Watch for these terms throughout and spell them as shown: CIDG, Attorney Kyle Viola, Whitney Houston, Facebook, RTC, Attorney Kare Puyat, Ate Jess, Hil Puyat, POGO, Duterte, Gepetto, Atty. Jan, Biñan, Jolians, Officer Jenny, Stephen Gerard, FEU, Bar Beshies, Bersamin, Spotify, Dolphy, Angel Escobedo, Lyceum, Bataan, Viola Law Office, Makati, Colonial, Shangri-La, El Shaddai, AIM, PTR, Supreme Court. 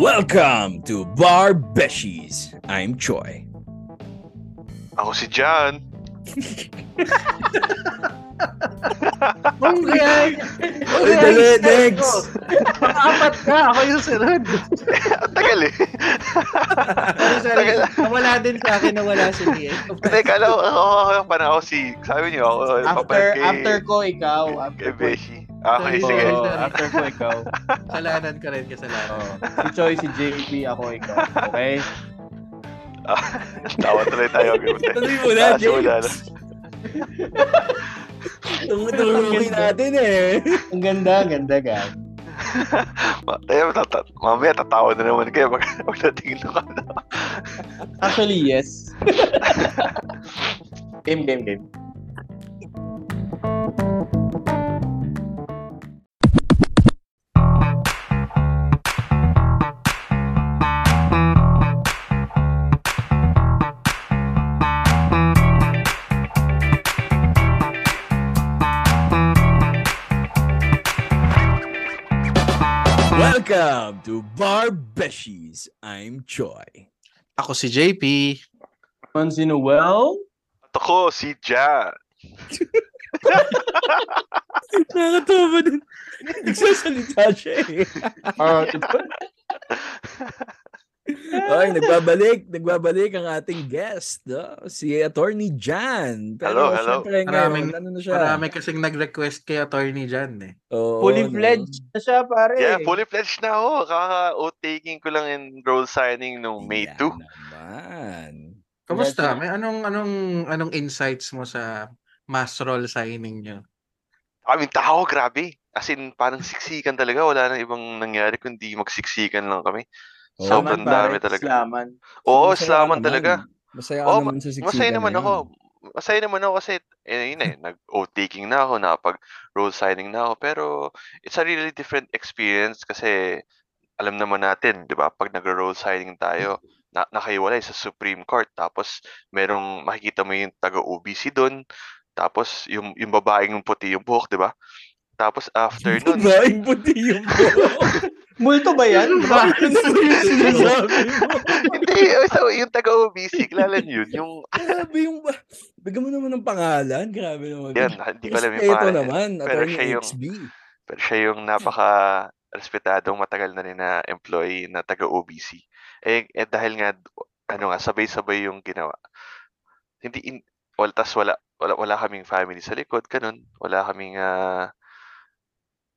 Welcome to Bar Beshies. I'm Choi. Ako si John. Okay. Okay, next. Pang-apat ka, ako yung sunod. Tagal eh. Sorry. Nawala din sa akin, nawala si Lee. Teka, ako si, sabi niyo ako. After ko, ikaw. After Beshi. Okay, sige. After ko, ikaw. Kasalanan ka rin, kasalanan. Si Choi, si JP, ako, ikaw. Okay? Tawa tuloy tayo. Tuloy mo na, James. Tungutulungin natin eh. Ang ganda, guys. Mamaya tatawa na naman kayo pagdating na ka. Actually, yes. Game. Welcome to Bar Beshies. I'm Choi. Ako si JP. Once in a while. At ako si Jan. Nakakatawa din. Nagsasalita siya eh. Okay, nagbabalik ang ating guest, si Atty. Jan. Pero hello. Maraming kasing nag-request kay Atty. Jan eh. Oh, fully-fledged na siya, pare. Yeah, fully-fledged na ako. Kaka-taking ko lang enroll signing noong May 2. Naman. Kamusta? May anong insights mo sa mass roll signing nyo? Aming tao, grabe. As in, parang siksikan talaga. Wala nang ibang nangyari kundi magsiksikan lang kami. Sobrang dami talaga. Islaman. Oo, islaman talaga. Masaya ako naman sa siksikan. Masaya naman ako kasi, nag-o-taking na ako, napag-roll signing na ako. Pero, it's a really different experience kasi, alam naman natin, di ba, pag nag-roll signing tayo, nakaiwalay sa Supreme Court. Tapos, merong, makikita mo yung taga-OBC doon. Tapos, yung babaeng puti yung buhok, di ba? Tapos, after nun... Babaeng puti yung buhok? Multo ba yan? Hindi, so, yung taga-OBC, klalan yun. Yung... Grabe yung ba? Bigyan mo naman ng pangalan. Grabe naman. Yan, hindi ko alam yung pangalan. Naman, pero siya yung, napaka-respetadong matagal na rin na employee na taga-OBC. Eh dahil nga, sabay-sabay yung ginawa. Wala kaming family sa likod, ganun. Wala kaming...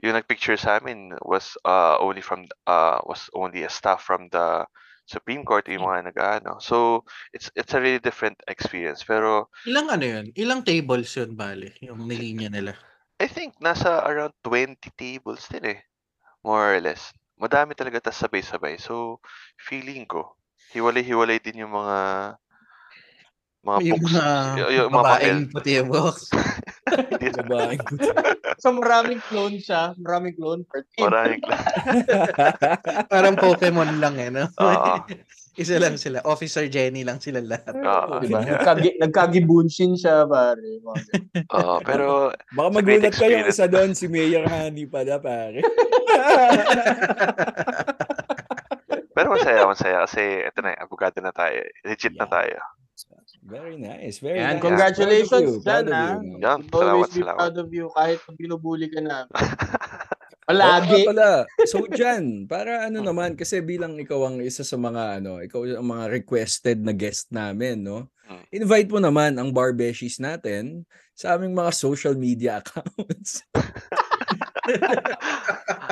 yung nagpicture sa amin was only a staff from the Supreme Court yung mga nag-ano. So it's a really different experience. Pero ilang yun? Ilang tables yun bali yung nilinya nila? I think nasa around 20 tables din eh. More or less. Madami talaga, tas sabay-sabay. So feeling ko hiwalay-hiwalay din yung mga books. Yung mga papel. Puti yung books. So maraming clone per team. Parang Pokemon lang eh, no? Isa lang sila. Officer Jenny lang sila lahat. Diba? Nagkagibunshin siya, pare. Pero... Baka magulat kayo isa doon, si Mayor Honey pala, pare. Pero masaya. Kasi ito na, abogado na tayo. Legit na tayo. Very nice. Very nice. Congratulations, Jan. Always be proud of you kahit binubuli ka na. Palagi. So, Jan, para naman, kasi bilang ikaw ang isa sa mga, ikaw ang mga requested na guest namin, no? Invite mo naman ang Bar Beshies natin sa aming mga social media accounts.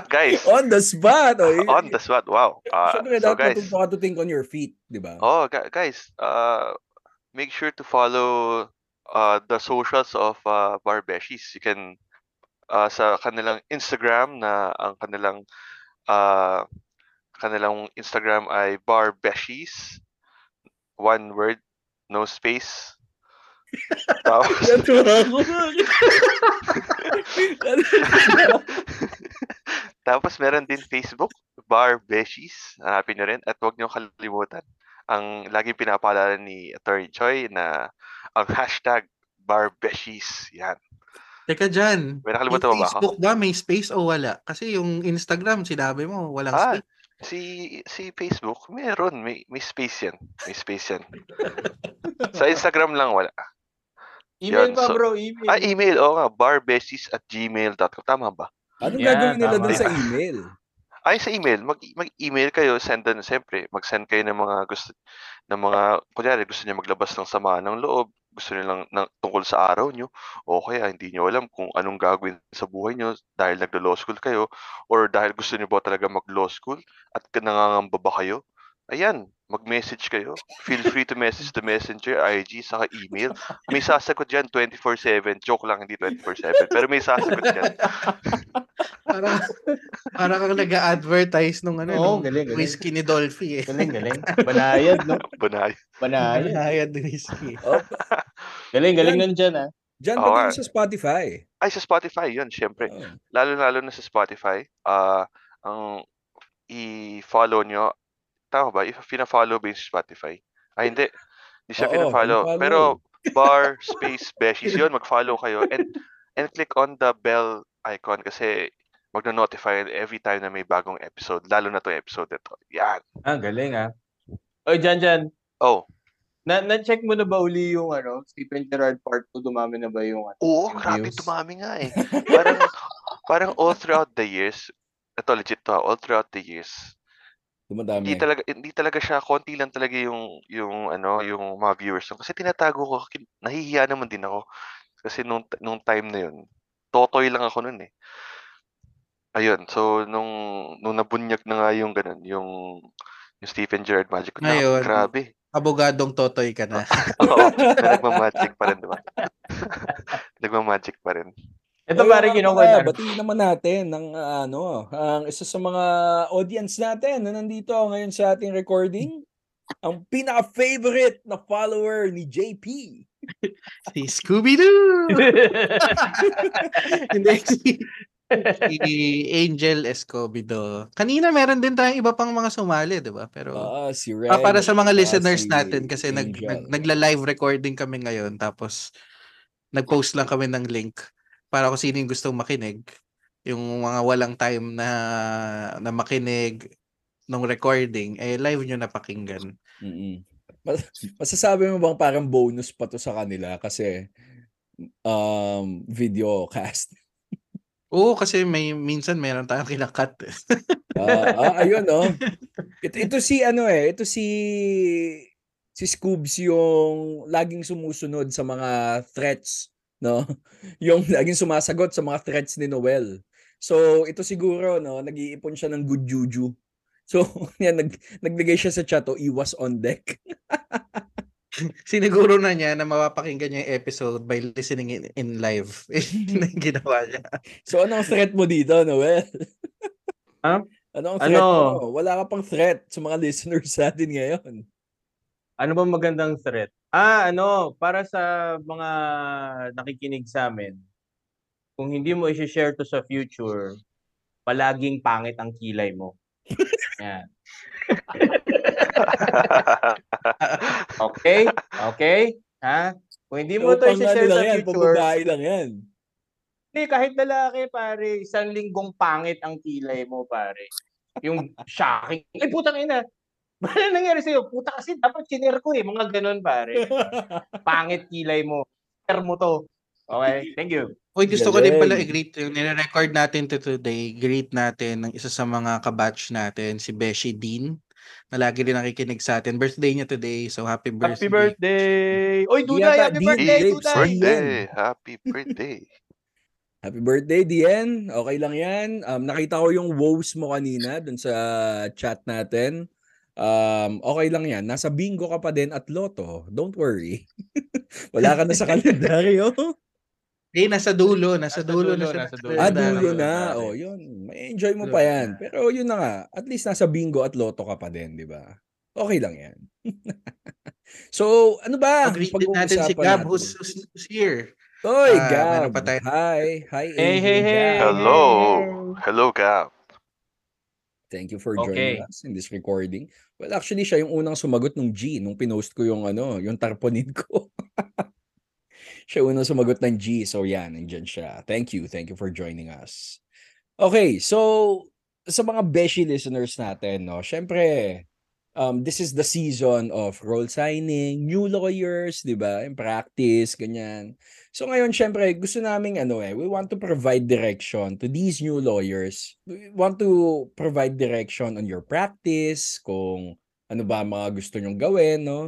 Guys, on the spot. On the spot, wow. Siyempre, dapat to think on your feet, di ba? Oh, guys, make sure to follow the socials of Bar Beshies. You can sa kanilang Instagram na ang kanilang Instagram ay Bar Beshies. One word, no space. Tapos tapos meron din Facebook, Bar Beshies. Hanapin nyo rin at huwag nyo kalimutan ang laging pinapaalala ni Attorney Choi na ang hashtag Bar Beshies. Yan. Teka Jan, may nakalimutan ba ako? Facebook ba may space o wala? Kasi yung Instagram, sinabi mo, walang space. Si Facebook, meron. May space yan. May space yan. Sa Instagram lang, wala. Email yan, pa so, bro, email. Ah, email. Oo nga, barbeshies@gmail.com. Tama ba? Anong gagawin nila dun sa email? Ay, sa email. Mag-email kayo, send doon. Siyempre, mag-send kayo ng mga gusto, ng mga, kunyari, gusto niya maglabas ng sama ng loob. Gusto nilang tungkol sa araw nyo, o kaya hindi nyo alam kung anong gagawin sa buhay nyo dahil naglo-law school kayo or dahil gusto nyo ba talaga mag-law school at nangangamba ba kayo, ayan, mag-message kayo. Feel free to message the messenger, IG, saka email. May sasagot dyan 24/7. Joke lang, hindi 24/7. Pero may sasagot dyan. Parang kang nag-a-advertise nung ano, oh, nung galing. Whiskey ni Dolphy eh. Galing. Banayad, no? Banayad ni whiskey. Oh. Galing nandyan ah. Diyan ba din sa Spotify? Ay, sa Spotify, yun, syempre. Oh. Lalo na sa Spotify. Ang i-follow nyo, tama ba? If pina-follow ba yung Spotify? Ay, hindi. Hindi siya pina-follow. Pero bar, space, beshies yun. Mag-follow kayo. And click on the bell icon kasi magno-notify every time na may bagong episode. Lalo na itong episode ito. Yan. Ah, galing ah. Oy, Jan. Oh. Na-check mo na ba uli yung ano? Stephen Gerard part 2, dumami na ba yung ano? Oo, grabe dumami nga eh. Parang all throughout the years, ito legit to, all throughout the years, Hindi talaga siya, konti lang talaga yung mga viewers nung. Kasi tinatago ko, nahihiya naman din ako. Kasi nung time na yun, totoy lang ako nun eh. Ayun, so nung nabunyag na nga yung ganun, yung Stephen Gerard Magic ko na, ayun, grabe. Abogadong totoy ka na. Oo, na nagmamagic pa rin, diba? Nagmamagic pa rin. Ito parang kinukuha. Batiin naman natin ng ang isa sa mga audience natin na nandito ngayon sa ating recording. Ang pinaka-favorite na follower ni JP. Si Scooby-Doo! Hindi, si Angel Escobedo. Kanina meron din tayong iba pang mga sumali, di ba? Pero si Ren, para sa mga listeners si natin kasi nagla-live recording kami ngayon tapos nag-post lang kami ng link. Para kung sino yung gustong makinig, yung mga walang time na makinig ng recording, eh live nyo napakinggan. Mm-hmm. Masasabi mo bang parang bonus pa to sa kanila kasi video cast? Oo, kasi minsan meron tayong kinakat. Ayun, no? Ito si Scoobs yung laging sumusunod sa mga threats, no, yung laging sumasagot sa mga threats ni Noel. So ito siguro, no, nag-iipon siya ng good juju. So yan, nagbigay siya sa chat, iwas on deck. Siniguro na niya na mapapakinggan niya yung episode by listening in live. Ginawa niya. So anong threat mo dito, Noel? Huh? Anong threat mo? Wala ka pang threat sa mga listeners natin ngayon. Ano ba magandang threat? Para sa mga nakikinig sa amin, kung hindi mo i-share to sa future, palaging pangit ang kilay mo. Yan. Okay? Okay? Ha? Kung hindi mo to i-share sa future, pagbabae lang yan. Hindi, kahit lalaki, pare, isang linggong pangit ang kilay mo, pare. Yung shocking. Ay, putang ina. Ano nangyari sa'yo? Puta kasi dapat kinir ko eh. Mga ganun, pare. Pangit kilay mo. Kinir mo to. Okay, thank you. Uy, gusto ko din pala i-greet. Yung nire-record natin today, greet natin ng isa sa mga kabatch natin, si Beshi Dean, na lagi rin nakikinig sa atin. Birthday niya today, so happy birthday. Happy birthday! Uy, Dunay! Happy birthday, Dunay! Happy birthday! Happy birthday, Dian. Okay lang yan. Nakita ko yung woes mo kanina dun sa chat natin. Okay lang yan. Nasa bingo ka pa din at loto. Don't worry. Wala ka na sa kalendaryo. Eh, nasa dulo na. Ah, dulo na. Oh, yun. May enjoy mo pa yan. Pero yun na nga. At least nasa bingo at loto ka pa din, di ba? Okay lang yan. So, ano ba? Pag-greetin natin si Gab who's here. Oy, Gab. Hi. Hi, hey. Hello, Gab. Thank you for joining us in this recording. Well, actually, siya yung unang sumagot nung G, nung pinost ko yung yung tarponin ko. Siya unang sumagot ng G. So yan, nandiyan siya. Thank you for joining us. Okay, so sa mga Beshi listeners natin, no, syempre, this is the season of role signing, new lawyers, di ba? In practice, ganyan. So ngayon, syempre, gusto naming, we want to provide direction to these new lawyers. We want to provide direction on your practice, kung ano ba mga gusto nyong gawin, no?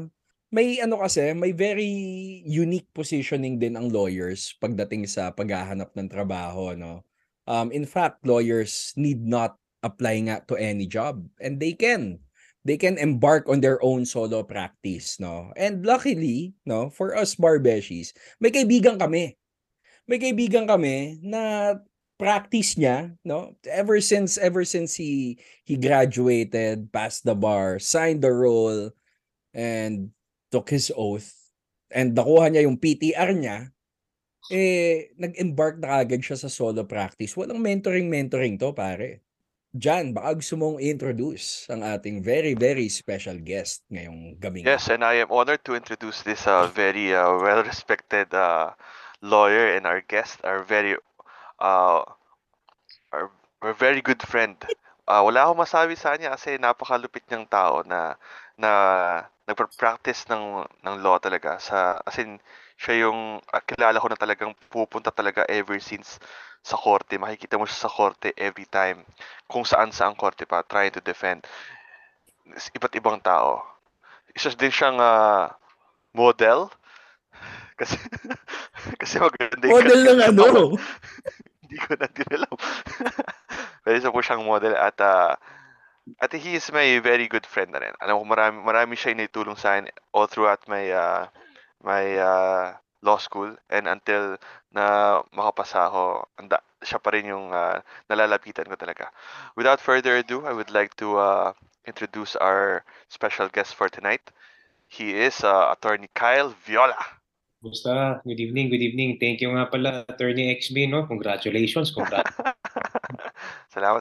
May kasi, may very unique positioning din ang lawyers pagdating sa paghahanap ng trabaho, no? In fact, lawyers need not apply nga to any job, and they can embark on their own solo practice, no? And luckily, no, for us Bar Beshies, may kaibigan kami na practice niya, no, ever since he graduated, passed the bar, signed the roll, and took his oath, and nakuha niya yung PTR niya. Nag-embark na agad siya sa solo practice. Walang mentoring to, pare. Jan, baka gusto mong introduce ang ating very, very special guest ngayong gabi. Yes, and I am honored to introduce this very well-respected lawyer, and our guest, our very good friend. Wala akong masabi sa kanya kasi napakalupit niyang tao na nagpa-practice ng law talaga. As in, siya yung kilala ko na talagang pupunta talaga ever since sa korte. Makikita mo siya sa korte every time. Kung saan korte pa, trying to defend iba't ibang tao. Isa din siyang model. Kasi maganda yung model ng Hindi ko na din alam. Pero isa po siyang model at he is my very good friend na rin. Alam ko marami siya initulong sa akin all throughout my my law school, and until na makapasa ako, siya pa rin yung nalalapitan ko talaga. Without further ado, I would like to introduce our special guest for tonight. He is Attorney Kyle Viola. Basta, good evening. Thank you nga pala, Attorney XB, no? Congratulations. Salamat.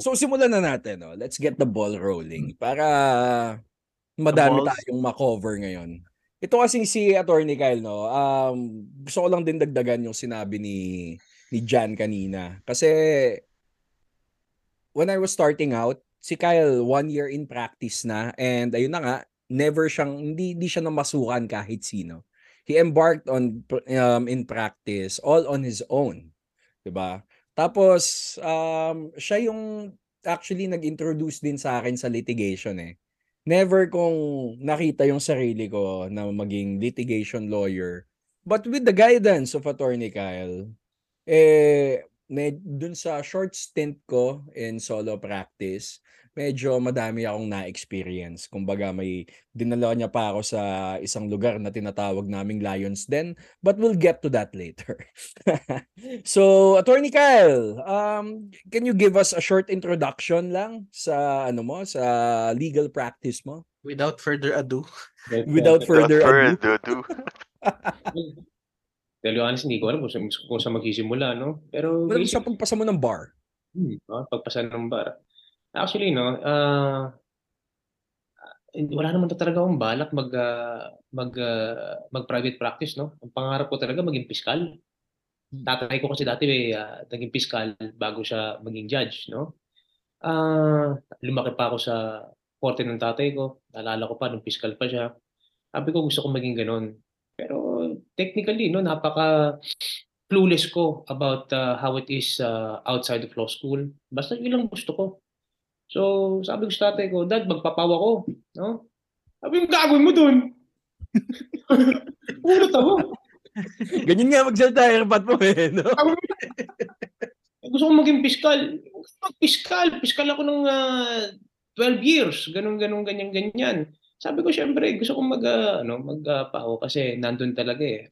So, simulan na natin, no? Let's get the ball rolling para madami tayong makover ngayon. Ito kasi si Attorney Kyle, no, gusto ko lang din dagdagan yung sinabi ni Jan kanina. Kasi when I was starting out, si Kyle 1 year in practice na, and ayun na nga, hindi siya namasukan kahit sino. He embarked on in practice all on his own, 'di ba? Tapos siya yung actually nag-introduce din sa akin sa litigation, eh. Never kong nakita yung sarili ko na maging litigation lawyer. But with the guidance of Attorney Kyle, dun sa short stint ko in solo practice, medyo madami akong na-experience. Kumbaga, may dinala niya pa ako sa isang lugar na tinatawag naming Lions Den. But we'll get to that later. So, Attorney Kyle, can you give us a short introduction lang sa sa legal practice mo? Without further ado. Pero honest, hindi ko alam kung saan magsisimula, no? Pero sa pagpasa mo ng bar. Pagpasa ng bar. Actually, no, wala naman talaga akong balak mag-private practice, no? Ang pangarap ko talaga maging piskal. Tatay ko kasi dati naging piskal bago siya maging judge, no? Lumaki pa ako sa korte ng tatay ko. Naalala ko pa, nung piskal pa siya. Sabi ko, gusto ko maging ganun. Pero technically, no, napaka-clueless ko about how it is outside of law school. Basta yun lang gusto ko. So, sabi ko sa tatay ko, Dad, magpapawa ko, no? Sabi yung gagawin mo dun. Ulot ako. Ganyan nga magsalita, airpot mo, eh, no? Gusto ko maging piskal. Piskal ako ng 12 years. Ganun, ganyan. Sabi ko, syempre, gusto ko magpawa kasi nandun talaga, eh.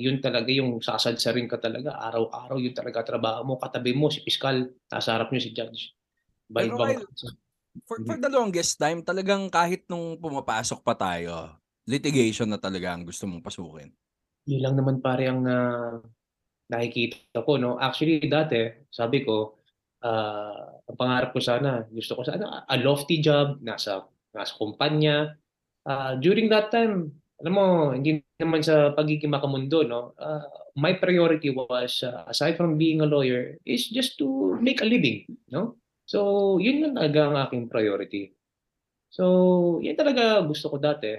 Yun talaga yung sasadsarin ka talaga. Araw-araw yun talaga trabaho mo. Katabi mo si piskal. Nasa harap niyo si judge. For the longest time, talagang kahit nung pumapasok pa tayo, litigation na talaga ang gusto mong pasukin. Yun lang naman, pare, ang nakikita ko, no? Actually, dati, sabi ko, ang pangarap ko sana, a lofty job, nasa kumpanya. During that time, alam mo, hindi naman sa pagiging makamundo, no? my priority was, aside from being a lawyer, is just to make a living, no? So, yun lang talaga ang aking priority. So, yun talaga gusto ko dati.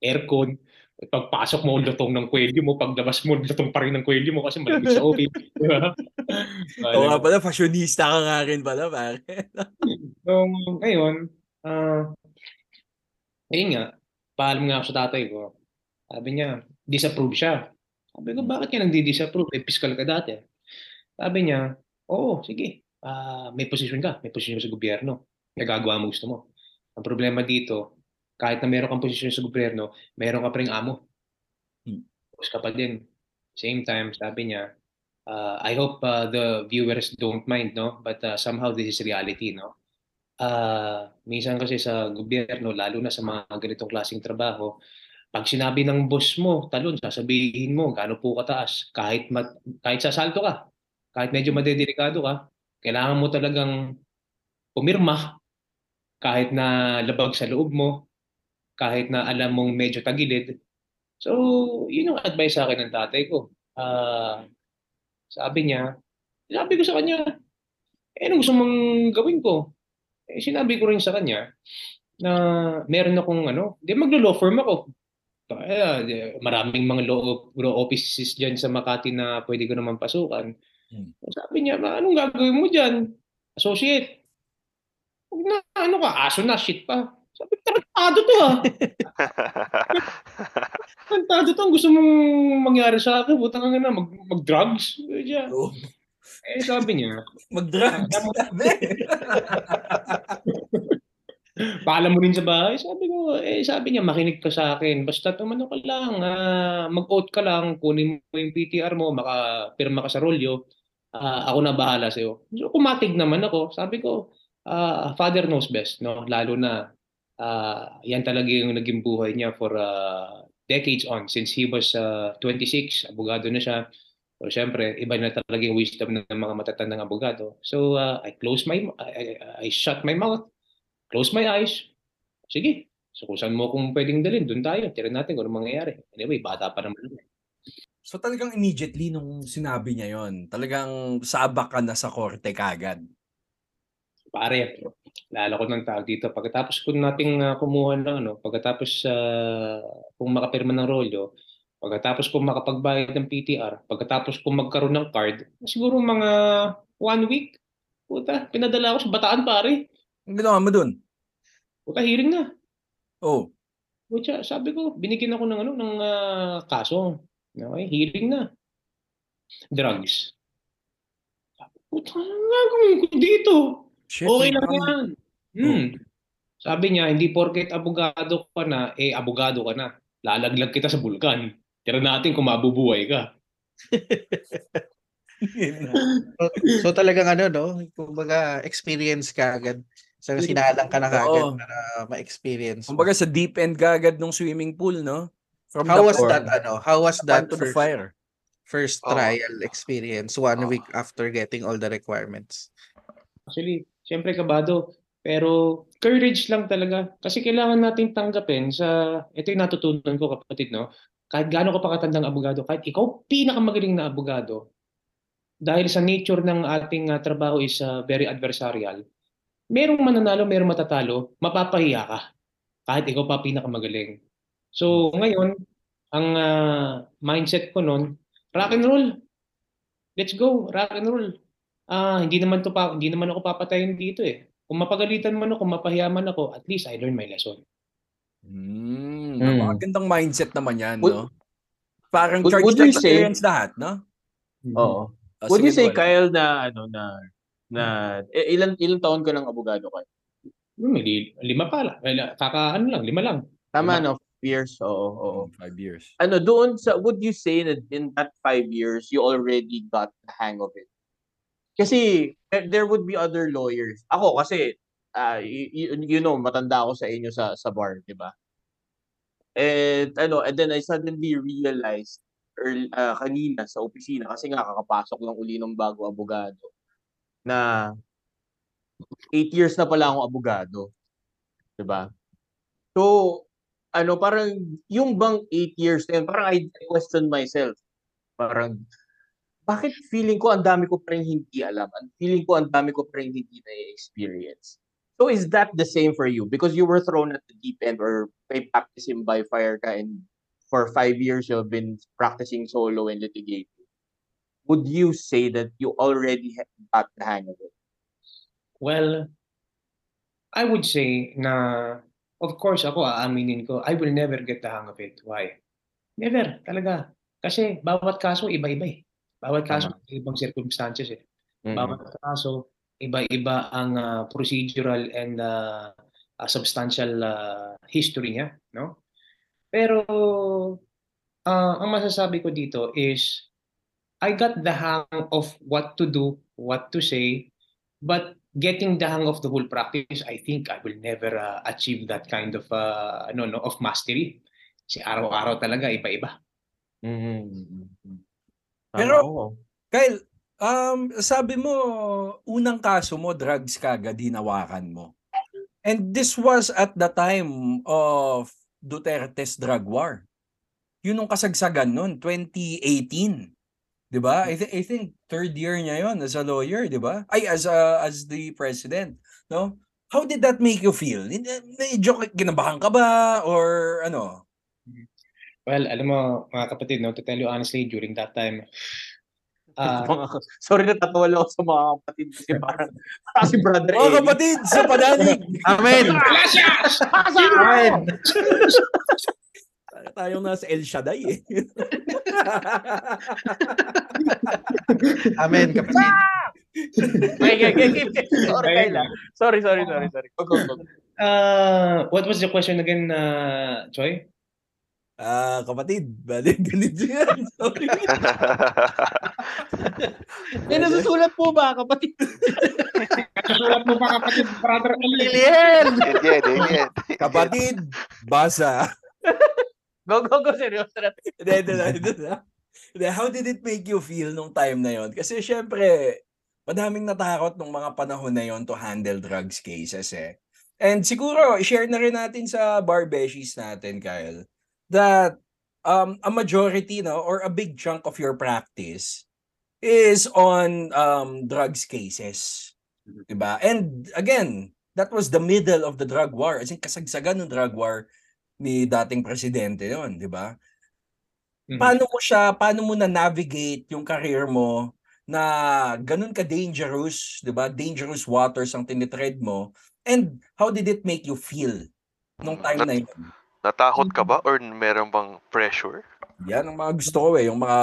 Aircon, pagpasok mo, lutong ng kwelyo mo, paglabas mo, lutong pa rin ng kwelyo mo kasi malamig sa office. Oo nga pala, fashionista ka nga rin pala, pare. So, ngayon, ayun nga, paalam nga ako sa tatay ko. Sabi niya, disapprove siya. Sabi ko, bakit ka nagdi-disapprove? Eh, fiscal ka dati. Sabi niya, oo, sige. May posisyon ka. May posisyon sa gobyerno. Nagagawa mo gusto mo. Ang problema dito, kahit na meron kang posisyon sa gobyerno, meron ka pa rin amo. Tapos ka pa din. Same time, sabi niya, I hope the viewers don't mind, no? But somehow this is reality, no? Minsan kasi sa gobyerno, lalo na sa mga ganitong klaseng trabaho, pag sinabi ng boss mo, talon, sasabihin mo, gaano po kataas. Kahit sasalto ka, kahit medyo madedelikado ka, kailangan mo talagang pumirma, kahit na labag sa loob mo, kahit na alam mong medyo tagilid. So, yun yung advice sa akin ng tatay ko. Sabi niya, sabi ko sa kanya, anong gusto mong gawin ko? Eh, sinabi ko rin sa kanya na meron akong ano, maglo-law firm ako. Maraming mga law offices dyan sa Makati na pwede ko naman pasukan. Sabi niya, anong gagawin mo dyan? Associate. Huwag na, ano ka, aso na, shit pa. Sabi, tarantado to ha. Tarantado to, ang gusto mong mangyari sa akin. Butang ka na, mag-drugs. Oh. Eh, sabi niya. Mag-drugs? Paalam mo rin sa bahay. Sabi ko, eh sabi niya, makinig ka sa akin. Basta tumano ka lang, mag-out ka lang, kunin mo yung PTR mo, makapirma ka sa rolyo, ako na bahala sa'yo. So, kumatig naman ako. Sabi ko, father knows best, no? Lalo na, yan talaga yung naging buhay niya for decades on. Since he was 26, abogado na siya. So, siyempre, iba na talaga yung wisdom ng mga matatandang abogado. So, I shut my mouth. Close my eyes. Sige. So kung saan mo kung pwedeng dalhin, doon tayo. Tira natin kung ano mangyayari. Anyway, bata pa naman. So talagang immediately nung sinabi niya yon, talagang sabak ka na sa korte kagad. Pare, lalo ko ng tao dito. Pagkatapos kung nating kumuha ng ano, pagkatapos kung makapirma ng rolyo, pagkatapos kung makapagbayad ng PTR, pagkatapos kung magkaroon ng card, siguro mga 1 week, puta, pinadala ako sa Bataan, pare. Ang ginawa mo doon? Puta, hearing na. Oo. Oh. Sabi ko, binigyan ako ng, ano, ng kaso. Okay, hearing na. Drugs. Puta, nga kung dito. Shit, okay lang yan. Oh. Sabi niya, hindi porket abogado ka na, eh abogado ka na. Lalaglag kita sa bulkan. Tira natin kung mabubuhay ka. So talagang ano, no? Kumbaga, experience ka agad. So, sinalang ka na kagad para ma-experience. Kumbaga sa deep end kagad ng swimming pool, no? From how was that, ano? How was that first trial experience 1 week after getting all the requirements? Actually, siyempre kabado. Pero courage lang talaga. Kasi kailangan nating tanggapin sa... Ito yung natutunan ko, kapatid, no? Kahit gaano ka pakatandang abogado, kahit ikaw pinakamagaling na abogado, dahil sa nature ng ating trabaho is very adversarial, merong mananalo, merong matatalo, mapapahiya ka. Kahit ikaw pa pinakamagaling. So ngayon, ang mindset ko noon, rock and roll. Let's go, rock and roll. Hindi naman ako papatayin dito eh. Kung mapagalitan man ako, kung mapahiya man ako, at least I learned my lesson. Magandang mindset naman yan, no? Parang charge to experience lahat, no? Oo. Would you say, Kyle, na ano ilang taon ka ng abogado ka? 5 pala. Kakaano lang, 5 lang. Tama, 5 years. Oo. 5 years. Ano, doon sa, would you say that in that 5 years, you already got the hang of it? Kasi, there would be other lawyers. Ako, kasi, you know, matanda ako sa inyo sa bar, di ba? And then I suddenly realized kanina sa opisina, kasi nga kakapasok lang uli ng bago abogado, na 8 years na pala akong abogado. Diba? So, parang yung bang 8 years na yun, parang I question myself. Parang, bakit feeling ko ang dami ko pa rin hindi alam? Feeling ko ang dami ko pa rin hindi na-experience. So is that the same for you? Because you were thrown at the deep end or may baptism by fire ka and for 5 years you've been practicing solo and litigating. Would you say that you already got the hang of it? Well, I would say na, of course, ako aaminin ko, I will never get the hang of it. Why? Never, talaga. Kasi bawat kaso iba-iba eh. Bawat kaso ibang circumstances eh. Bawat kaso iba-iba ang procedural and substantial history niya, no? Pero ang masasabi ko dito is I got the hang of what to do, what to say, but getting the hang of the whole practice, I think I will never achieve that kind of of mastery. Kasi araw-araw talaga iba-iba. Pero Kyle, sabi mo unang kaso mo drugs kagad hinawakan mo. And this was at the time of Duterte's drug war. Yun ang kasagsagan noon, 2018. 'Di ba? I think third year niya yon as a lawyer, 'di ba? Ay as the president, no? How did that make you feel? Joke, ginabahan ka ba or ano? Well, alam mo mga kapatid, no, to tell you honestly, during that time sorry na tatawa lang sa mga kapatid kasi parang kasi brother eh. Mga kapatid sa pananig. Amen. Amen. Tayong nasa El Shaddai eh. Amen, kapatid. Sorry. What was the question again, Joy? Kapatid, balik-balik yan. Sorry. May nasusulat po ba, kapatid? Nasusulat po ba, kapatid? Brother Alien! Kapatid, basa. Go, seryoso natin. How did it make you feel nung time na yon? Kasi syempre, madaming natakot nung mga panahon na yon to handle drugs cases eh. And siguro, share na rin natin sa Bar Beshies natin, Kyle, that a majority now or a big chunk of your practice is on drugs cases, diba? And again, that was the middle of the drug war. I think kasagsagan ng drug war ni dating presidente yon, diba? Paano mo na navigate yung career mo na ganun ka dangerous, diba? Dangerous waters ang tinitread mo. And how did it make you feel nung time na yun? Natakot ka ba or meron bang pressure? Yan ang mga gusto ko eh, yung mga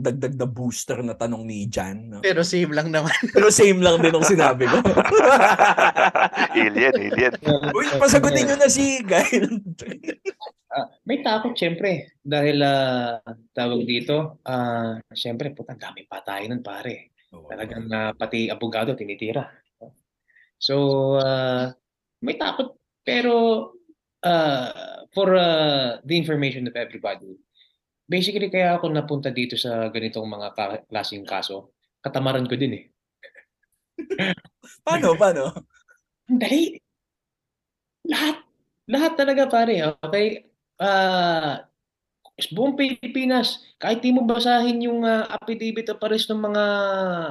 dagdag na booster na tanong ni Jan. No? Pero same lang naman. Pero same lang din ang sinabi ko. Alien. Uy, pasagutin nyo na si Kyle. May takot syempre dahil tawag dito, syempre putang daming patay nun pare. Talagang pati abogado tinitira. So, may takot pero for the information of everybody, basically kaya ako napunta dito sa ganitong mga klaseng kaso, katamaran ko din eh. Paano? Dali. Lahat talaga pare, okay? Buong Pilipinas, kahit di mo basahin yung affidavit of arrest ng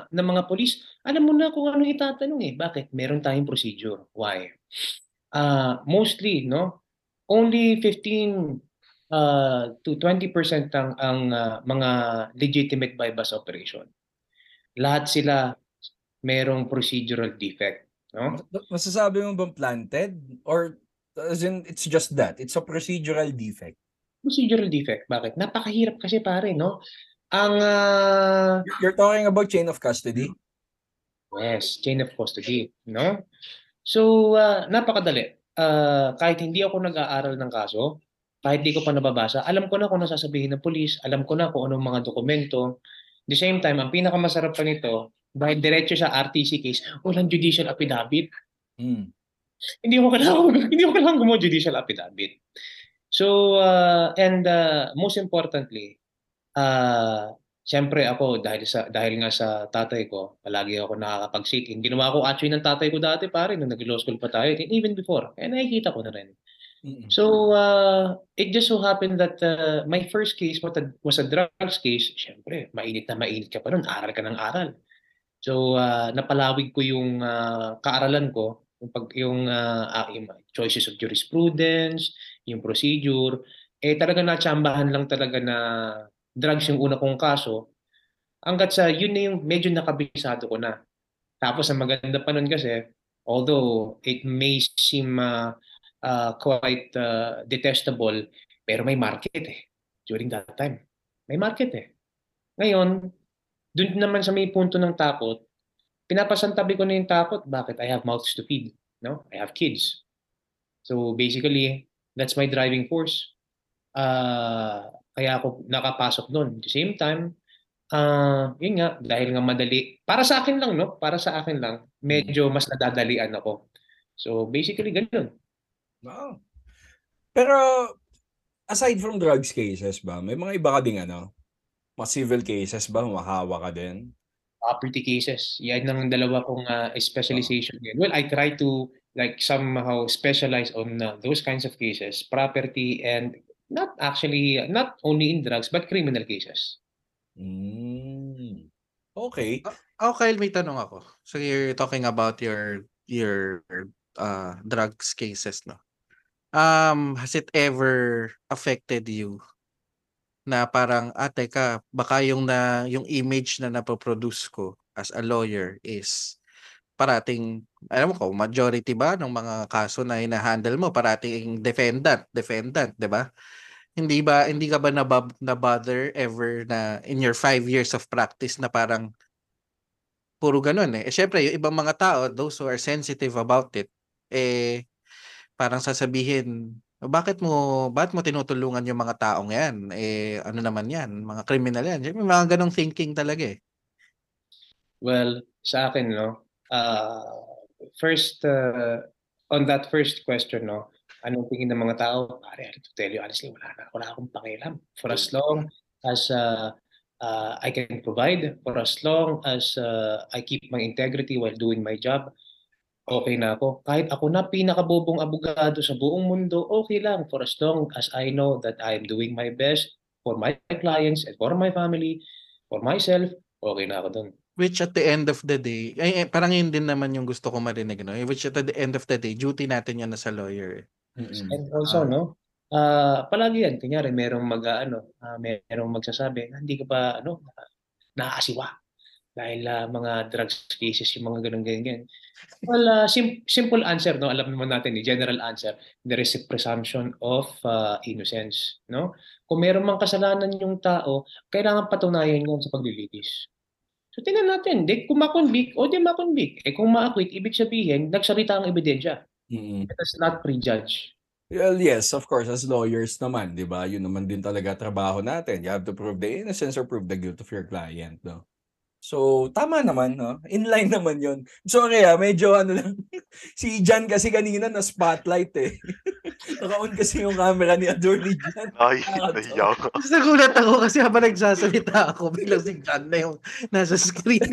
mga polis, alam mo na kung ano itatanong eh. Bakit? Meron tayong procedure. Why? Mostly, no, only 15 to 20% ang mga legitimate bypass operation. Lahat sila merong procedural defect, no? Masasabi mo bang planted or as in it's just that, it's a procedural defect. Procedural defect. Bakit? Napakahirap kasi pare, no? Ang you're talking about chain of custody? Yes, chain of custody, no? So, napakadali. Kahit hindi ako nag-aaral ng kaso, kahit hindi ko pa nababasa, alam ko na kung ano sasabihin ng polis, alam ko na kung anong mga dokumento. At the same time, ang pinakamasarap pa nito, dahil diretso sa RTC case, walang judicial affidavit. Hindi ko kailangan gumawa judicial affidavit. So, most importantly, siyempre ako, dahil nga sa tatay ko, palagi ako nakakapag-sit in. Ginawa ko actually ng tatay ko dati, pare, nung nag-law school pa tayo, even before. Kaya nakikita ko na rin. So it just so happened that my first case was a drugs case. Siyempre, mainit na mainit ka pa nun. Aral ka ng aral. So napalawig ko yung kaaralan ko, yung choices of jurisprudence, yung procedure. Eh talaga natsambahan lang talaga na drugs yung una kong kaso. Hanggat sa yun na yung medyo nakabisado ko na. Tapos ang maganda pa nun kasi, although it may seem quite detestable, pero may market eh. During that time, may market eh. Ngayon, dun naman sa may punto ng takot, pinapasantabi ko na yung takot. Bakit? I have mouths to feed. No? I have kids. So basically, that's my driving force. Kaya ako nakapasok nun. At the same time, yun nga, dahil nga madali. Para sa akin lang, no? Para sa akin lang, medyo mas nadadalian ako. So basically, ganun. Wow. Pero aside from drugs cases ba, may mga iba ka ding ano? Mga civil cases ba, mahawa ka din? Property cases. Yan ang dalawa kong specialization. Well, I try to like somehow specialize on those kinds of cases. Property and not only in drugs but criminal cases. Mm. Okay. Oh, Kyle, may tanong ako. So you're talking about your drugs cases, no? Has it ever affected you na parang, teka, baka yung image na napoproduce ko as a lawyer is parating, alam mo ko, majority ba ng mga kaso na hinahandle mo parating defendant, 'di ba? Hindi ka ba na-bother ever na in your 5 years of practice na parang puro ganun eh. Syempre, yung ibang mga tao, those who are sensitive about it, parang sasabihin, bakit mo tinutulungan yung mga taong yan? Ano naman yan? Mga kriminal yan. May mga ganong thinking talaga eh. Well, sa akin, no? First, on that first question, no? Anong tingin ng mga tao? Pare, to tell you honestly, wala akong pakialam. For as long as I can provide, for as long as I keep my integrity while doing my job, okay na ako. Kahit ako na pinakabobong abogado sa buong mundo, okay lang. For as long as I know that I'm doing my best for my clients and for my family, for myself, okay na ako dun. Which at the end of the day, parang yun din naman yung gusto ko marinig, no? Which at the end of the day, duty natin yun as a lawyer. Mm-hmm. And also, no? Palagi yan. Kunyari, merong magsasabi, hindi ka ba, naaasiwa. Dahil mga drugs cases, yung mga ganun. Well, simple answer, no? Alam naman natin, general answer, there is a presumption of innocence, no? Kung meron mang kasalanan yung tao, kailangan patunayan yun sa paglilitis. So, tingnan natin, kung makonvict o di makonvict. Kung ma-acquit, ibig sabihin, nagsalita ang ebidensya. Mm-hmm. Let us not prejudge. Well, yes, of course, as lawyers naman, di ba? Yun naman din talaga trabaho natin. You have to prove the innocence or prove the guilt of your client, no? So, tama naman, no? Inline naman yun. Sorry, medyo si Jan kasi kanina na spotlight, eh. Naka-on kasi yung camera ni Attorney Jan. Ay, naiyak ako. Tapos nagulat ako kasi habang nagsasalita ako, biglang si Jan na yung nasa screen.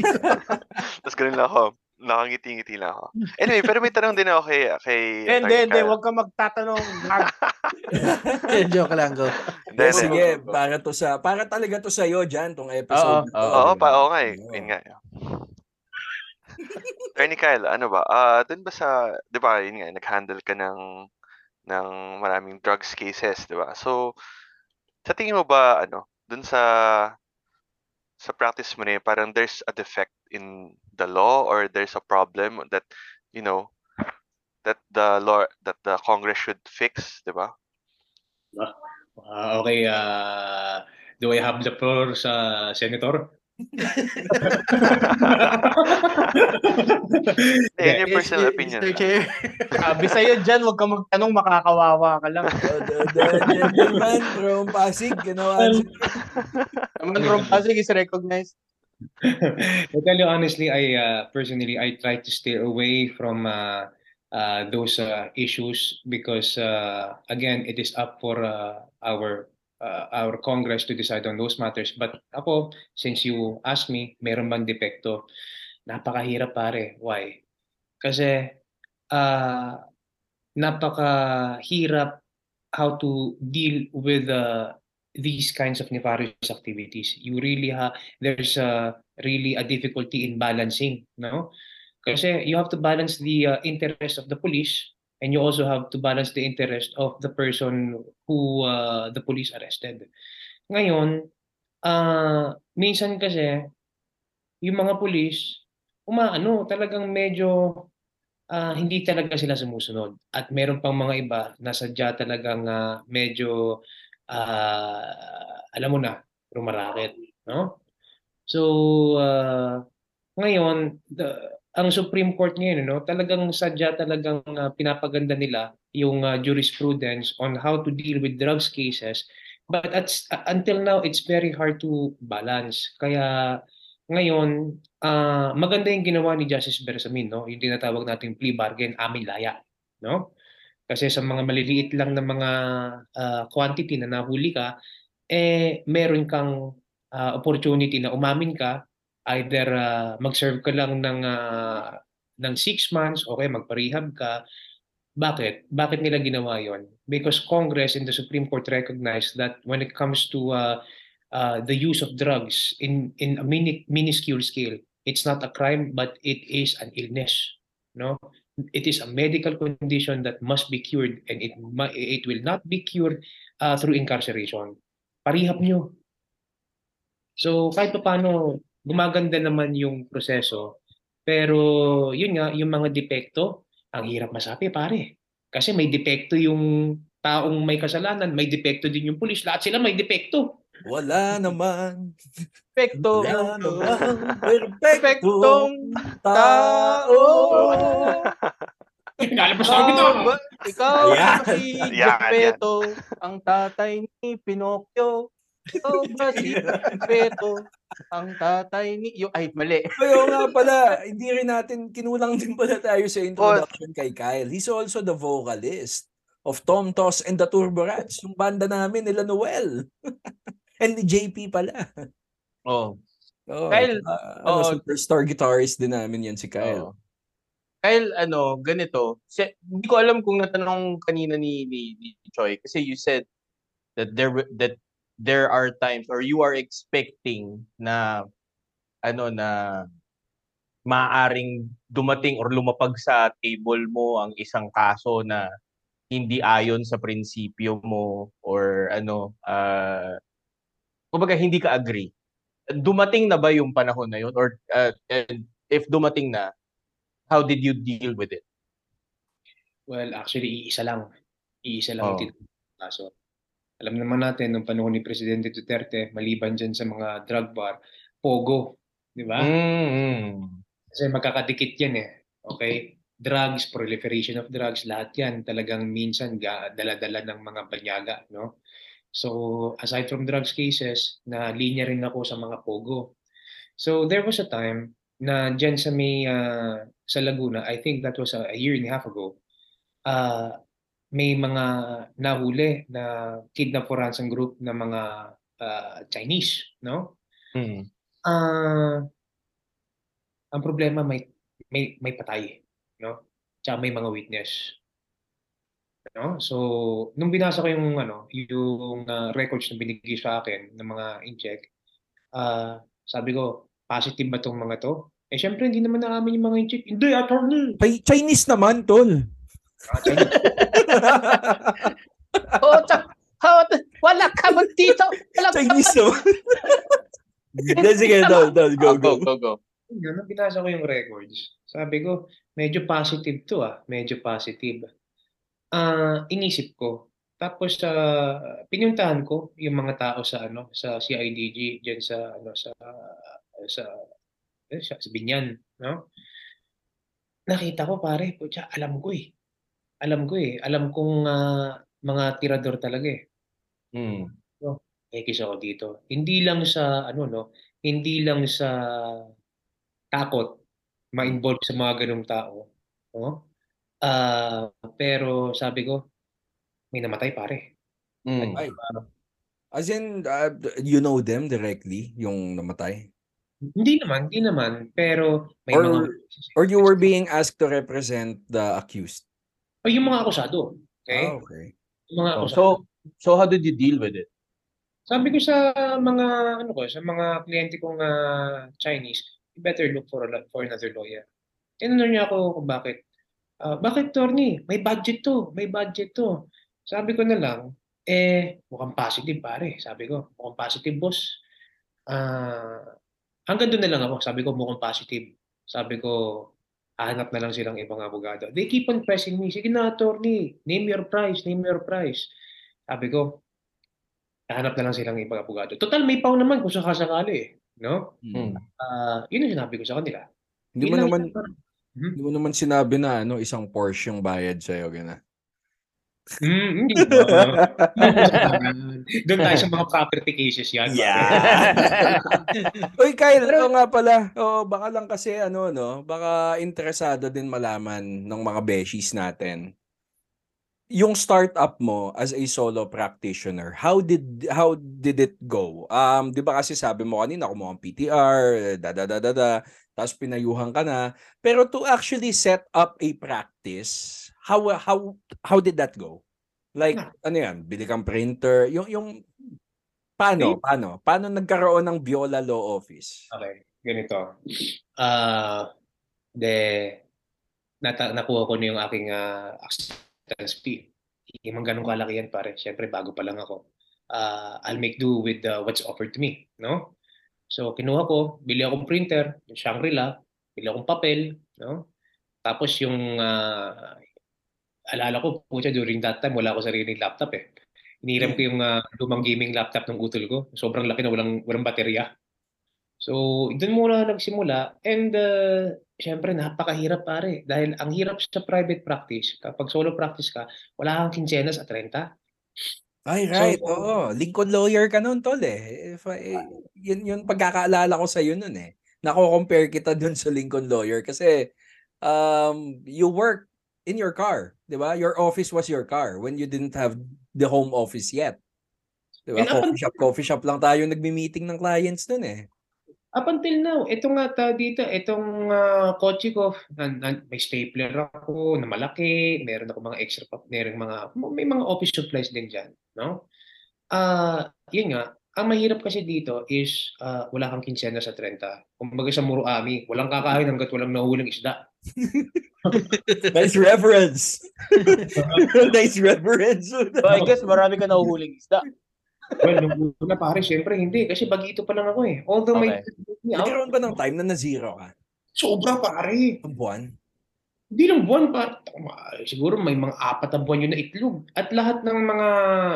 Tapos ganun lang ako. Nakangiti-ngiti lang ako. Anyway, pero may tanong din ako kay Hindi, huwag ka magtatanong. Joke lang ko. Sige, para talaga to sa'yo, Jan, tong episode. Oo, okay. Yun nga. Attorney Kyle, ano ba? Doon ba sa, di ba, yun nga, nag-handle ka ng maraming drugs cases, di ba? So, sa tingin mo ba, doon sa practice mo na parang there's a defect in the law or there's a problem that, that the law, that the Congress should fix, di ba? Okay, do I have the floor sa Senator? Any personal opinion? Sabi sa'yo dyan, huwag ka magtanong, makakawawa ka lang. Gentleman from Pasig, is recognized. I tell you honestly, I try to stay away from those issues because again, it is up for our Congress to decide on those matters. But ako, since you asked me, meron bang depekto? Napakahirap, pare. Why? Kasi napakahirap how to deal with these kinds of nefarious activities. You really have, there's really a difficulty in balancing, no? Kasi you have to balance the interest of the police, and you also have to balance the interest of the person who the police arrested. Ngayon, minsan kasi yung mga police, talagang medyo hindi talaga sila sumusunod. At meron pang mga iba na sadya talagang medyo alam mo na, rumaraket, no? So ngayon, ang Supreme Court ngayon, no, talagang sadya talagang pinapaganda nila yung jurisprudence on how to deal with drugs cases, but until now it's very hard to balance. Kaya ngayon, maganda yung ginawa ni Justice Bersamin, no? Yung tinatawag nating plea bargain, amin laya, no? Kasi sa mga maliliit lang na mga quantity na nahuli ka, eh meron kang opportunity na umamin ka, either mag-serve ka lang ng 6 months, okay, magparehab ka. Bakit? Bakit nila ginawa yon? Because Congress and the Supreme Court recognized that when it comes to the use of drugs in a minuscule scale, it's not a crime, but it is an illness, no? It is a medical condition that must be cured, and it will not be cured through incarceration. Parihap nyo. So kahit pa paano, gumaganda naman yung proseso, pero yun nga, yung mga depekto, ang hirap masabi, pare. Kasi may depekto yung taong may kasalanan, may depekto din yung pulis, lahat sila may depekto. Wala naman perfecto, perfectong tao. Nalabas na ito. Ikaw si Gepetto, ang tatay ni Pinocchio. Ikaw ba si Gepetto, ang tatay ni... Ay, mali. Pero nga pala, hindi rin natin, kinulang din pala tayo sa introduction kay Kyle. He's also the vocalist of Tom Toss and the Turbo Rats, yung banda namin nila Noel. And JP pala. Oh. Oh, Kyle, superstar guitarist din namin yan si Kyle. Oh. Kyle, ganito. Hindi ko alam kung natanong kanina ni Choi, kasi you said that there are times or you are expecting na na maaring dumating or lumapag sa table mo ang isang kaso na hindi ayon sa prinsipyo mo or kumbaga hindi ka agree. Dumating na ba yung panahon na yun? Or and if dumating na, how did you deal with it? Well, actually, iisa lang kaso. Alam naman natin, nung panahon ni Presidente Duterte, maliban dyan sa mga drug bar, pogo, di ba? Kasi magkakadikit yan eh. Okay? Drugs, proliferation of drugs, lahat yan talagang minsan dala-dala ng mga banyaga, no? So, aside from drugs cases, na-linya rin ako sa mga pogo. So, there was a time na dyan sa may, sa Laguna, I think that was a year and a half ago, may mga nahuli na kidnap for ransom group na mga Chinese, no? Ang problema, may patay, no? Tsaka may mga witness, no? So nung binasa ko yung yung records na binigay sa akin ng mga in-check, sabi ko, positive ba tong mga to? Eh syempre hindi naman namin yung mga in-check. Hindi, attorney. Chinese naman, tol. Chinese. Wala ka man dito. Chinese, no? Sige, go. Nung binasa ko yung records, sabi ko, medyo positive to medyo positive. Inisip ko. Tapos pinuntahan ko yung mga tao sa sa CIDG diyan sa sa Biñan, no? Nakita ko, pare, putya, alam ko eh. Alam kong mga tirador talaga eh. So, kisa ko dito. Hindi lang sa hindi lang sa takot ma-involve sa mga ganung tao, no? Pero sabi ko, may namatay, pare. As in, you know them directly, yung namatay? Hindi naman. Pero may or you were being asked to represent the accused? Yung mga akusado. Okay? Mga so how did you deal with it? Sabi ko sa mga kliyente kong Chinese, you better look for another lawyer. Tinanong niya ako kung bakit. Bakit, attorney? May budget to. May budget to. Sabi ko na lang, mukhang positive, pare. Sabi ko, mukhang positive, boss. Hanggang doon na lang ako. Sabi ko, mukhang positive. Sabi ko, hahanap na lang silang ibang abogado. They keep on pressing me. Sige na, attorney. Name your price. Name your price. Sabi ko, hahanap na lang silang ibang abogado. Total, may pao naman kung sakasakali, eh. No? Mm. Yun ang sinabi ko sa kanila. Hindi mo naman... Hindi mo naman sinabi na ano, isang Porsche yung bayad sa'yo, gano'n. Hindi mo. Doon tayo sa mga property cases yan. Yeah. Uy, Kyle, oo nga pala. Oo, baka lang kasi ano, no? Baka interesado din malaman ng mga beshies natin. Yung startup mo as a solo practitioner, how did it go? 'Di ba kasi sabi mo kanina kumuha ng PTR, tapos pinayuhan ka na. Pero to actually set up a practice, how did that go? Like, ano yan? Bili kang printer? Yung Paano nagkaroon ng Viola Law Office? Okay, ganito. Nakuha ko na yung aking acceptance fee. Hindi man ganun kalaki yan, pare. Siyempre, bago pa lang ako. I'll make do with what's offered to me, no? So kinuha ko, bili akong printer, yung Shangri-La, bili akong papel, no? Tapos yung alala ko po siya, during that time wala ako sariling laptop eh. Hiniram ko yung lumang gaming laptop ng utol ko. Sobrang laki na walang baterya. So doon muna nagsimula and syempre napakahirap pare dahil ang hirap sa private practice. Kapag solo practice ka, wala kang kinsenas at renta. Ay, right. So, oo. Lincoln lawyer ka nun, tol eh. Yun pagkakaalala ko sa'yo nun eh. Nako-compare kita dun sa Lincoln lawyer kasi you work in your car, di ba? Your office was your car when you didn't have the home office yet. Di ba? Coffee shop lang tayo nagmi-meeting ng clients nun eh. Up until now, ito nga dito, itong kotse ko, may stapler ako na malaki, meron ako mga extra, may mga office supplies din dyan, no? Yun nga, ang mahirap kasi dito is wala kang kinsena sa 30. Kumbaga sa Muruami, walang kakain hanggat walang nahuhuling isda. Nice reference! Nice reference! So I guess marami ka nahuhuling isda. Well, nung una pare, siyempre hindi. Kasi bagito pa lang ako eh. Although okay. Nagkaroon ba ng time na na-zero ka? Sobra pare. Ang buwan? Hindi lang buwan pa. Siguro may mga 4 na buwan yun na itlog. At lahat ng mga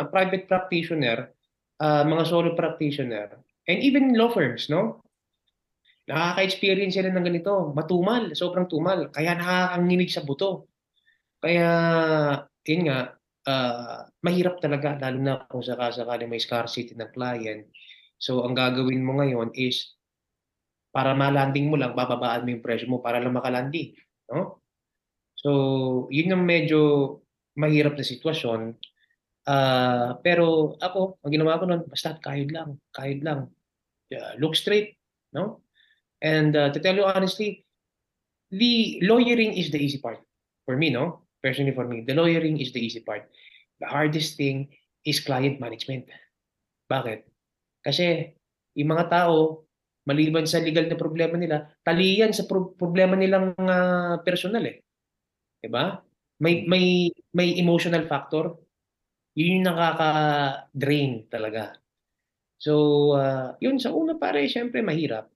private practitioner, mga solo practitioner, and even law firms, no? Nakaka-experience sila ng ganito. Matumal. Sobrang tumal. Kaya nakakanginig sa buto. Kaya, yun nga, mahirap talaga, lalo na kung sakasakali may scarcity ng client. So, ang gagawin mo ngayon is, para malanding mo lang, bababaan mo yung presyo mo para lang makalandi. No? So, yun yung medyo mahirap na sitwasyon. Pero ako, ang ginawa ko nun, basta kahit lang. Look straight. No? And to tell you honestly, the lawyering is the easy part for me, no? Personally for me, the lawyering is the easy part. The hardest thing is client management. Bakit? Kasi yung mga tao, maliban sa legal na problema nila, tali yan sa problema nilang personal eh. Diba? May emotional factor. Yun yung nakaka-drain talaga. So, yun sa una pare, syempre mahirap.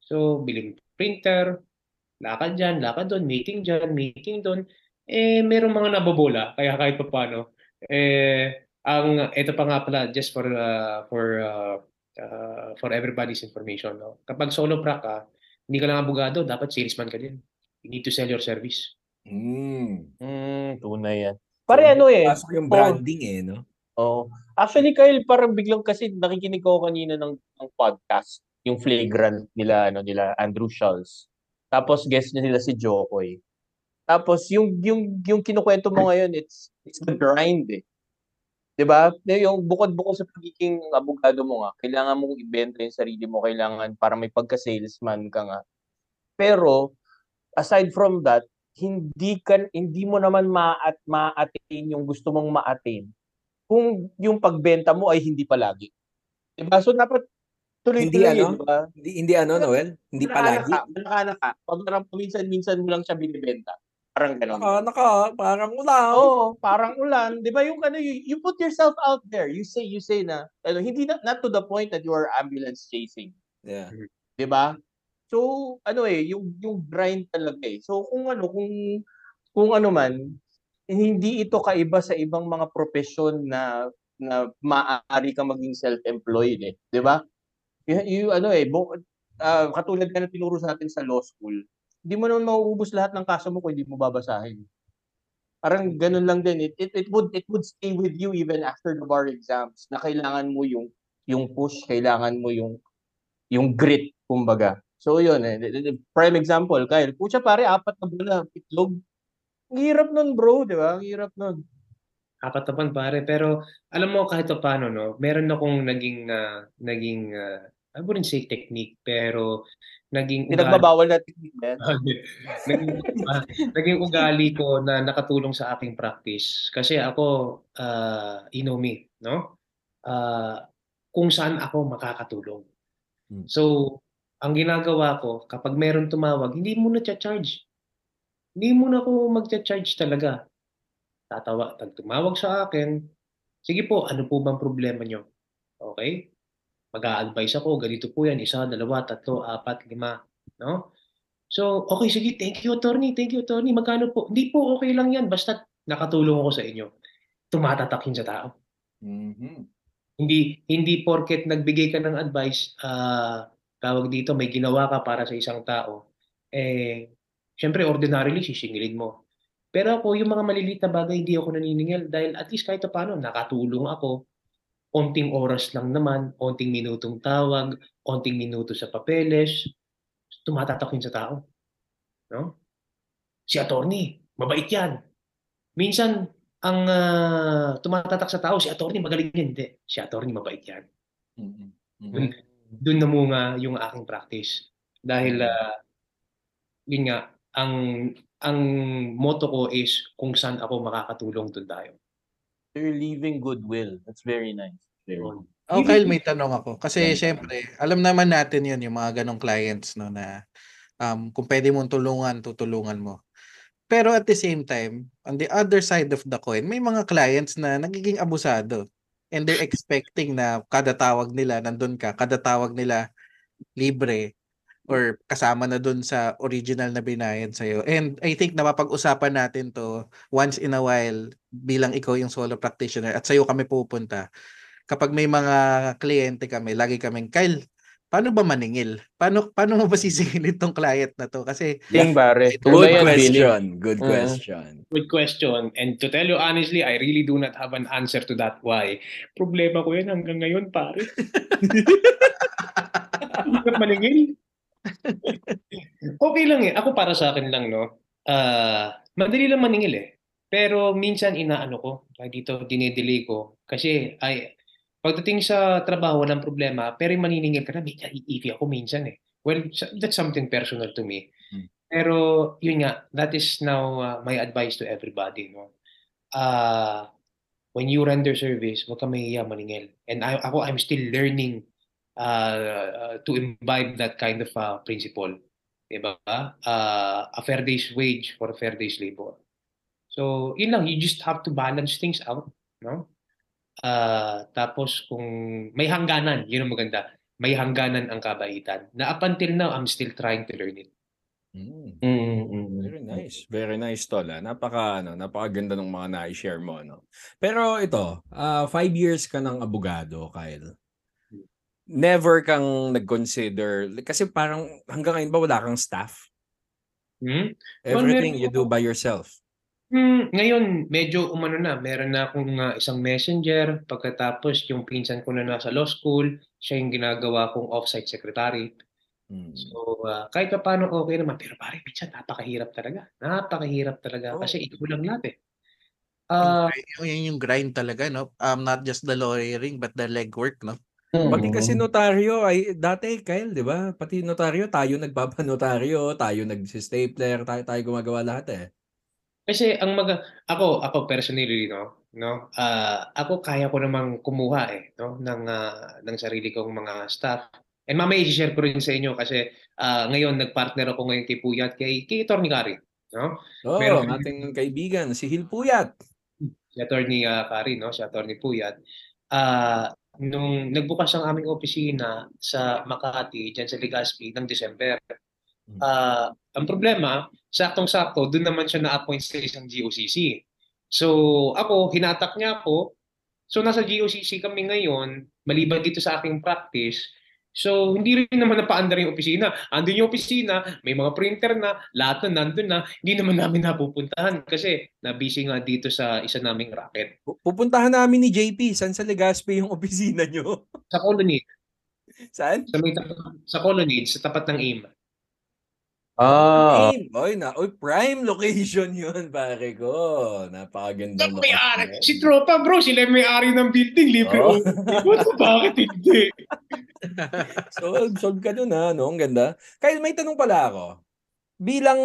So, biling printer, lakad dyan, lakad doon, meeting dyan, meeting doon. Merong mga nabobola kaya kahit pa paano ito pa nga pala just for everybody's information, no? Kapag solo prac ka, hindi ka lang abogado, dapat salesman ka din. You need to sell your service. Tunay yan. Pare ano eh. Pasok yung branding eh, no? Oh. Actually Kyle, parang biglang kasi nakikinig ko kanina ng podcast, yung Flagrant nila nila Andrew Schultz. Tapos guest nila si Jokoy. Tapos yung kinukwento mo ngayon, it's the grind eh. 'Di ba? Yung bukod-bukod sa pagiging abogado mo nga, kailangan mong ibenta 'yung sarili mo, kailangan para may pagka-salesman ka nga. Pero aside from that, hindi mo naman ma-attain yung gusto mong ma-attain kung yung pagbenta mo ay hindi palagi. Diba? So dapat tuloy-tuloy, diba? Hindi ano, Noel? Hindi palagi? Malakana ka. Pag minsan-minsan mo lang siya binibenta. Parang gano'n. Parang ulan. Oo, parang ulan. Diba yung ano, you put yourself out there. You say na, ano, hindi na, not to the point that you are ambulance chasing. Yeah. Diba? So, ano yung grind talaga eh. So, kung ano man, hindi ito kaiba sa ibang mga profession na maaari kang maging self-employed eh. Diba? Katulad ka na tinuro sa atin sa law school, hindi mo naman mauubos lahat ng kaso mo kung hindi mo babasahin. Parang ganun lang din. It would stay with you even after the bar exams na kailangan mo yung push, kailangan mo yung grit, kumbaga. So yun, prime example, Kyle, pucha pare, 4 na bola, itlog. Ang hirap nun bro, di ba? Ang hirap nun. 4 na pare, pero alam mo kahit pa paano, no? Meron akong naging I wouldn't say technique, pero naging ugali. Pinagbabawal na technique, man. naging ugali ko na nakatulong sa aking practice. Kasi ako, inomi, no? Kung saan ako makakatulong. Hmm. So, ang ginagawa ko, kapag meron tumawag, hindi muna cha-charge. Hindi muna ako mag-cha-charge talaga. Tumawag sa akin, sige po, ano po bang problema nyo? Okay? Mag-a-advise ako, ganito po yan, 1, 2, 3, 4, 5, no? So, okay, sige, thank you, attorney, magkano po? Hindi po, okay lang yan, basta nakatulong ako sa inyo. Tumatatak yun sa tao. Mm-hmm. Hindi porket nagbigay ka ng advice, tawag dito, may ginawa ka para sa isang tao, eh, syempre, ordinarily, sisingilin mo. Pero ako, yung mga maliliit na bagay, hindi ako naniningil, dahil at least kahit paano, nakatulong ako. Onting oras lang naman, onting minutong tawag, onting minuto sa papeles, tumatatak yun sa tao. No? Si attorney, mabait yan. Minsan, ang tumatatak sa tao, si attorney magaling yan. Hindi, si attorney mabait yan. Mm-hmm. Mm-hmm. Doon na muna yung aking practice. Dahil, yun nga, ang motto ko is kung saan ako makakatulong, doon tayo. You're leaving goodwill. That's very nice. Oh, Kyle, may tanong ako. Kasi syempre, alam naman natin yun, yung mga ganong clients, no, na kung pwede mong tulungan, tutulungan mo. Pero at the same time, on the other side of the coin, may mga clients na nagiging abusado. And they're expecting na kada tawag nila, nandun ka, kada tawag nila, libre. Or kasama na dun sa original na binayad sa'yo. And I think napapag-usapan natin to once in a while bilang ikaw yung solo practitioner at sa'yo kami pupunta. Kapag may mga kliyente kami, lagi kaming, Kyle, paano ba maningil? Paano mo ba sisingilin tong client na to? Kasi... Good question. And to tell you honestly, I really do not have an answer to that why. Problema ko yun hanggang ngayon, pare. Maningil? Okay lang eh. Ako para sa akin lang, no? Madali lang maningil eh. Pero minsan inaano ko. Dito, dinedelay ko. Kasi ay, pagdating sa trabaho, walang problema. Pero yung maniningil ka na, medyo iifi ako minsan eh. Well, that's something personal to me. Hmm. Pero yun nga, that is now my advice to everybody, no? When you render service, huwag ka mahihiya maningil. And ako, I'm still learning to imbibe that kind of principle. Diba? A fair day's wage for a fair day's labor. So, yun lang. You just have to balance things out. No? Tapos, kung may hangganan, yun ang maganda. May hangganan ang kabaitan. Na up until now, I'm still trying to learn it. Mm. Mm-hmm. Very nice Tola. Napakaganda ng mga na-share mo. No? Pero ito, 5 years ka ng abogado, Kyle. Never kang nag-consider kasi parang hanggang ngayon ba wala kang staff? Everything you do by yourself. Ngayon medyo umano na, meron na akong isang messenger, pagkatapos yung pinsan ko na nasa law school, siya yung ginagawa kong offsite secretary. So kahit pa paano okay naman, pero pare pinsan napakahirap talaga. Kasi ito lang lahat eh. Yung grind talaga, no? Not just the lawyering but the legwork, no? Pati kasi notaryo, ay dati Kyle, 'di ba? Pati notaryo, tayo nagbabanotaryo, tayo nag-stapler, tayo gumagawa lahat eh. Kasi ako personally, no, no? Ako kaya ko namang kumuha no ng sarili kong mga staff. And mamaya i-share ko rin sa inyo kasi ngayon nagpartner ako ngayon kay Puyat kay Attorney Kare, no? Oh, meron ating kaibigan si Hil Puyat. Si Attorney Kare, no? Si Attorney Puyat. Nung nagbukas ang aming opisina sa Makati, diyan sa Ligaspi ng December. Ang problema, saktong-sakto, doon naman siya na-appoint sa isang GOCC. So ako, hinatak niya ako. So nasa GOCC kami ngayon, maliban dito sa aking practice. So hindi rin naman napaandar yung opisina. Andun yung opisina, may mga printer na, lahat na nandun na. Hindi naman namin napupuntahan kasi nabusy nga dito sa isa naming racket. Pupuntahan namin ni JP. Saan sa Legazpi yung opisina nyo? Sa Colonial. Saan? Sa Colonial, sa tapat ng AIM. Ah, oy na, oy prime location 'yun pare ko. Napakaganda ng may-ari. Si tropa bro, sila may-ari ng building, libre oh. Buti bakit hindi? Sold ka doon ha, no? Ang ganda. Kyle, may tanong pala ako. Bilang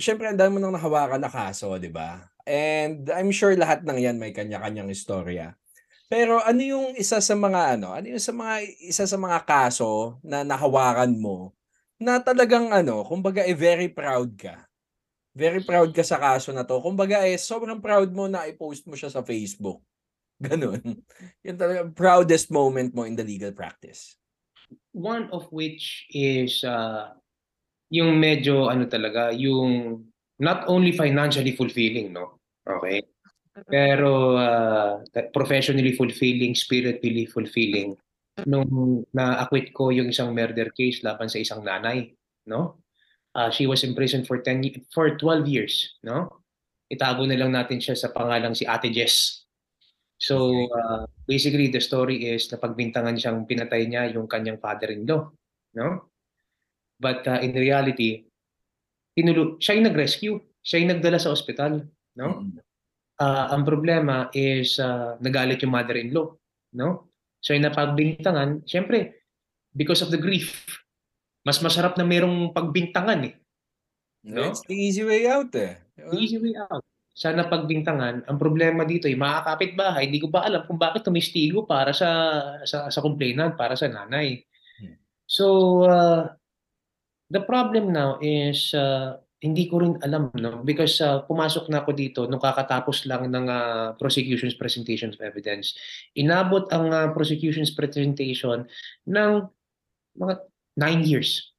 syempre ang dami mo nang nahawakan na kaso, 'di ba? And I'm sure lahat ng 'yan may kanya-kanyang istorya. Pero ano yung isa sa mga kaso na nahawakan mo? Na talagang kumbaga very proud ka. Very proud ka sa kaso na to. Kumbaga sobrang proud mo na i-post mo siya sa Facebook. Ganun. Yung talaga proudest moment mo in the legal practice. One of which is yung medyo yung not only financially fulfilling, no? Okay. Pero professionally fulfilling, spiritually fulfilling. Nung na-acquit ko yung isang murder case laban sa isang nanay, no? She was in prison for 12 years, no? Itago na lang natin siya sa pangalang si Ate Jess. So, basically the story is napagbintangan siyang pinatay niya yung kanyang father-in-law, no? But in reality, siya yung nag-rescue, siya yung nagdala sa ospital, no? Ang problema is nagalit yung mother-in-law, no? So yung napagbintangan, syempre, because of the grief, mas masarap na merong pagbintangan No? It's the easy way out Easy way out. Sana pagbintangan, ang problema dito ay mga kapitbahay, hindi ko ba alam kung bakit tumistigo para sa complainant, para sa nanay. So, the problem now is, hindi ko rin alam, no? Because pumasok na ako dito nung kakatapos lang ng prosecution's presentation of evidence. Inabot ang prosecution's presentation ng mga 9 years.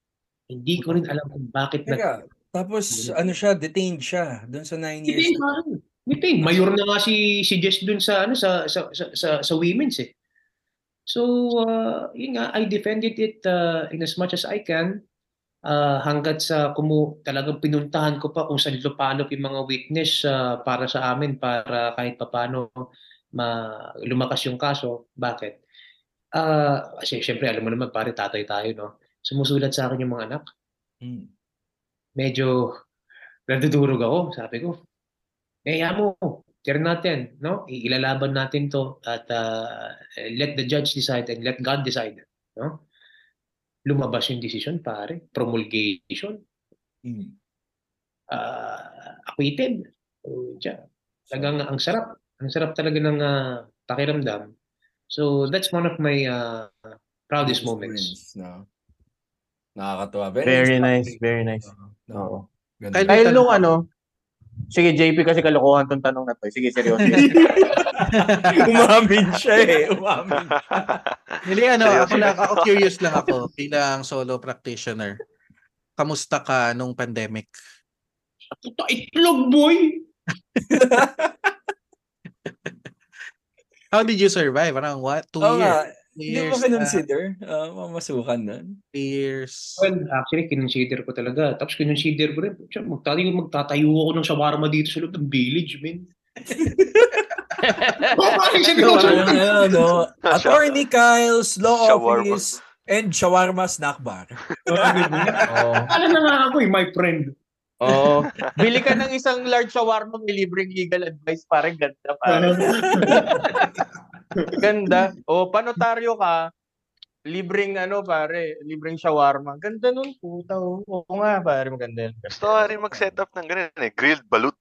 Hindi ko rin alam kung bakit. Teka, tapos siya, detained siya doon sa 9 years. Detained. Mayor na nga si Jess doon sa women's So, yun nga, I defended it in as much as I can. Hanggat sa talagang pinuntahan ko pa kung saan lupalop yung mga witness para sa amin para kahit papano lumakas yung kaso. Bakit? Kasi syempre alam mo naman pare tatay tayo, no? Sumusulat sa akin yung mga anak. Medyo nandudurog ako, sabi ko. Tira natin, no? Ilalaban natin to at let the judge decide and let God decide, no? Lumabas yung decision, pare. Promulgation. Acquitted. Talagang ang sarap. Ang sarap talaga ng pakiramdam. So, that's one of my proudest moments. No. Nakakatawa. Very nice. Very nice. No. Kaya nung Sige, JP, kasi kalokohan tong tanong na to. Sige, seryoso. Umamin siya umamin. Hindi ako curious lang ako bilang solo practitioner. Kamusta ka nung pandemic? Puta, itlog boy! How did you survive? Parang what? 2 years? Hindi mo kinonsider? Mamasukan nun? 2 years. Well, actually, kinonsider ko talaga. Tapos kinonsider ko rin. Magtatayo ako ng shawarma dito sa loob ng village, man. Attorney Kyle's Law Office and shawarma snack bar. Alam na nga ako my friend. Oh, bili ka ng isang large shawarma, may libreng legal advice. Parang ganda pa. Ganda. O, panotaryo ka, libreng pare, libreng shawarma. Ganda nun, puta. Oo nga, pare, maganda. Gusto nga rin mag-set up ng ganun, grilled balut.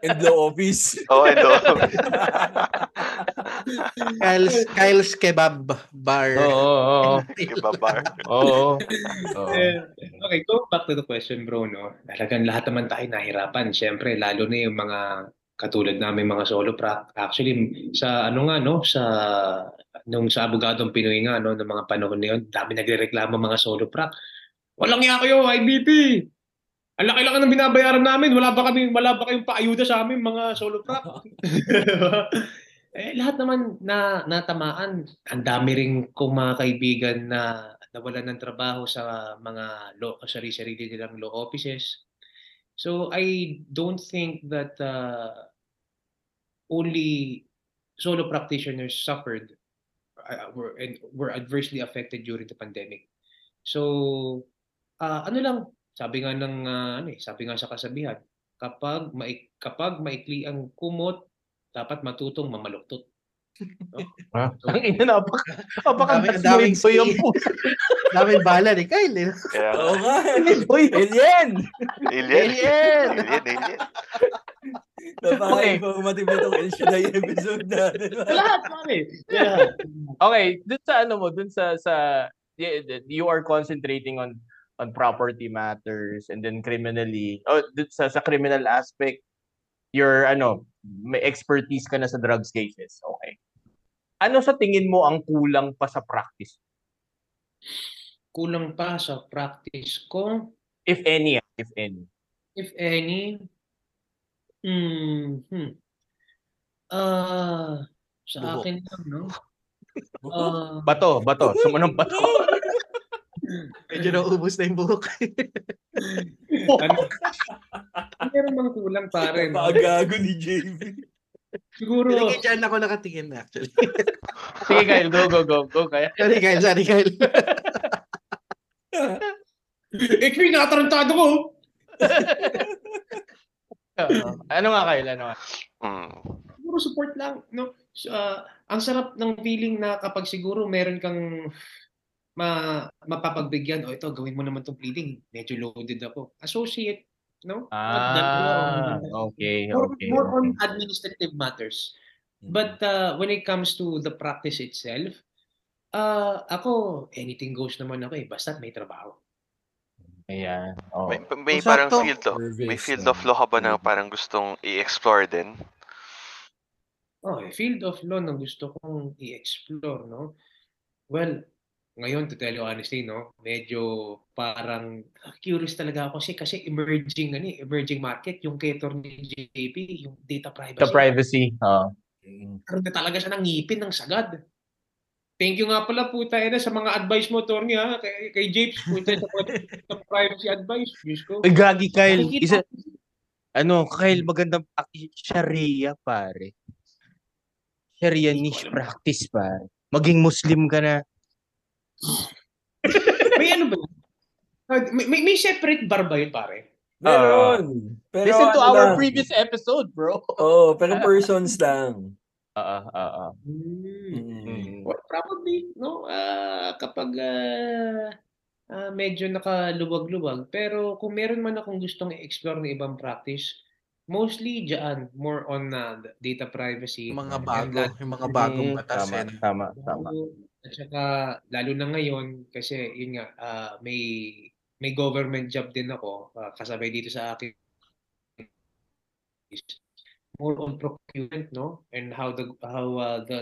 And the office. Oh, and the office. Kyle's Kebab Bar. Oo. Kebab Bar. Oo. Okay, go back to the question, bro. No? Talagang lahat naman tayo nahirapan. Siyempre, lalo na yung mga katulad namin, mga solo practice. Actually, sa ano nga, no? Sa... nung sa abogadong Pinoy nga, no? Ng mga panahon na yun, dami nagreklamo mga solo prac. Walang iya kayo, IBP! Ang laki-laki ng binabayaran namin. Wala ba kayong paayuda sa amin, mga solo prac? Eh, lahat naman na natamaan. Ang dami rin kong mga kaibigan na nawalan ng trabaho sa mga sarili-sarili nilang law offices. So, I don't think that only solo practitioners suffered were adversely affected during the pandemic. So, ano lang, sabi nga ng sabi nga sa kasabihan, kapag maikli ang kumot, dapat matutong mamaluktot. Ang ina na apakang so yung po. Daming bala ni Kyle. Oo nga. Alien. Napaka-informative itong issue na yung episode natin. Lahat, pare. Okay, dun sa ano mo, dun sa you are concentrating on property matters and then criminally. Oh, dun sa criminal aspect, your ano, may expertise ka na sa drugs cases. Okay. Ano sa tingin mo ang kulang pa sa practice? Kulang pa sa practice ko? If any? Sa Bubo. Akin lang, no? Bato. Sumunong bato. Medyo naubos na yung buhok. Meron bang kulang pa rin? Pagago ni JV. Siguro. Hindi dyan ako nakatingin actually. Sige Kyle, go. Kaya. Sorry Kyle. Actually, nakatarantado ko. Ano nga Kyle? Siguro support lang. No? Ang sarap ng feeling na kapag siguro meron kang mapapagbigyan, o ito, gawin mo naman itong pleading. Medyo loaded ako. Associate, no? Okay. More on administrative matters. But when it comes to the practice itself, ako, anything goes naman ako eh. Basta may trabaho. Ayan. Oh. May parang field of law ka ba na parang gustong i-explore din? Oh, field of law na gusto kong i-explore, no? Well, ngayon, to tell you honestly, no, medyo parang curious talaga ako kasi emerging market, yung cater ni JP, yung data privacy. The privacy. Karoon na talaga siya ng ngipin ng sagad. Thank you nga pala puta ina sa mga advice mo, Torny, ha? Kay Japes, puta sa mga privacy advice. Diyos ko. Ay, gagi, Kyle. Kyle, magandang sharia, pare. Sharia niche practice, pare. Maging Muslim ka na. May ano ba? May separate bar ba yun, pare? Meron. Pero listen to our previous episode, bro. Oh, pero persons lang. Well, probably, no? Kapag medyo nakaluwag-luwag. Pero kung meron man akong gustong i-explore na ibang practice, mostly dyan, more on data privacy. Yung mga bagong batas. Tama. At saka, lalo na ngayon, kasi yun nga, may government job din ako, kasabay dito sa akin. More on procurement, no? And how the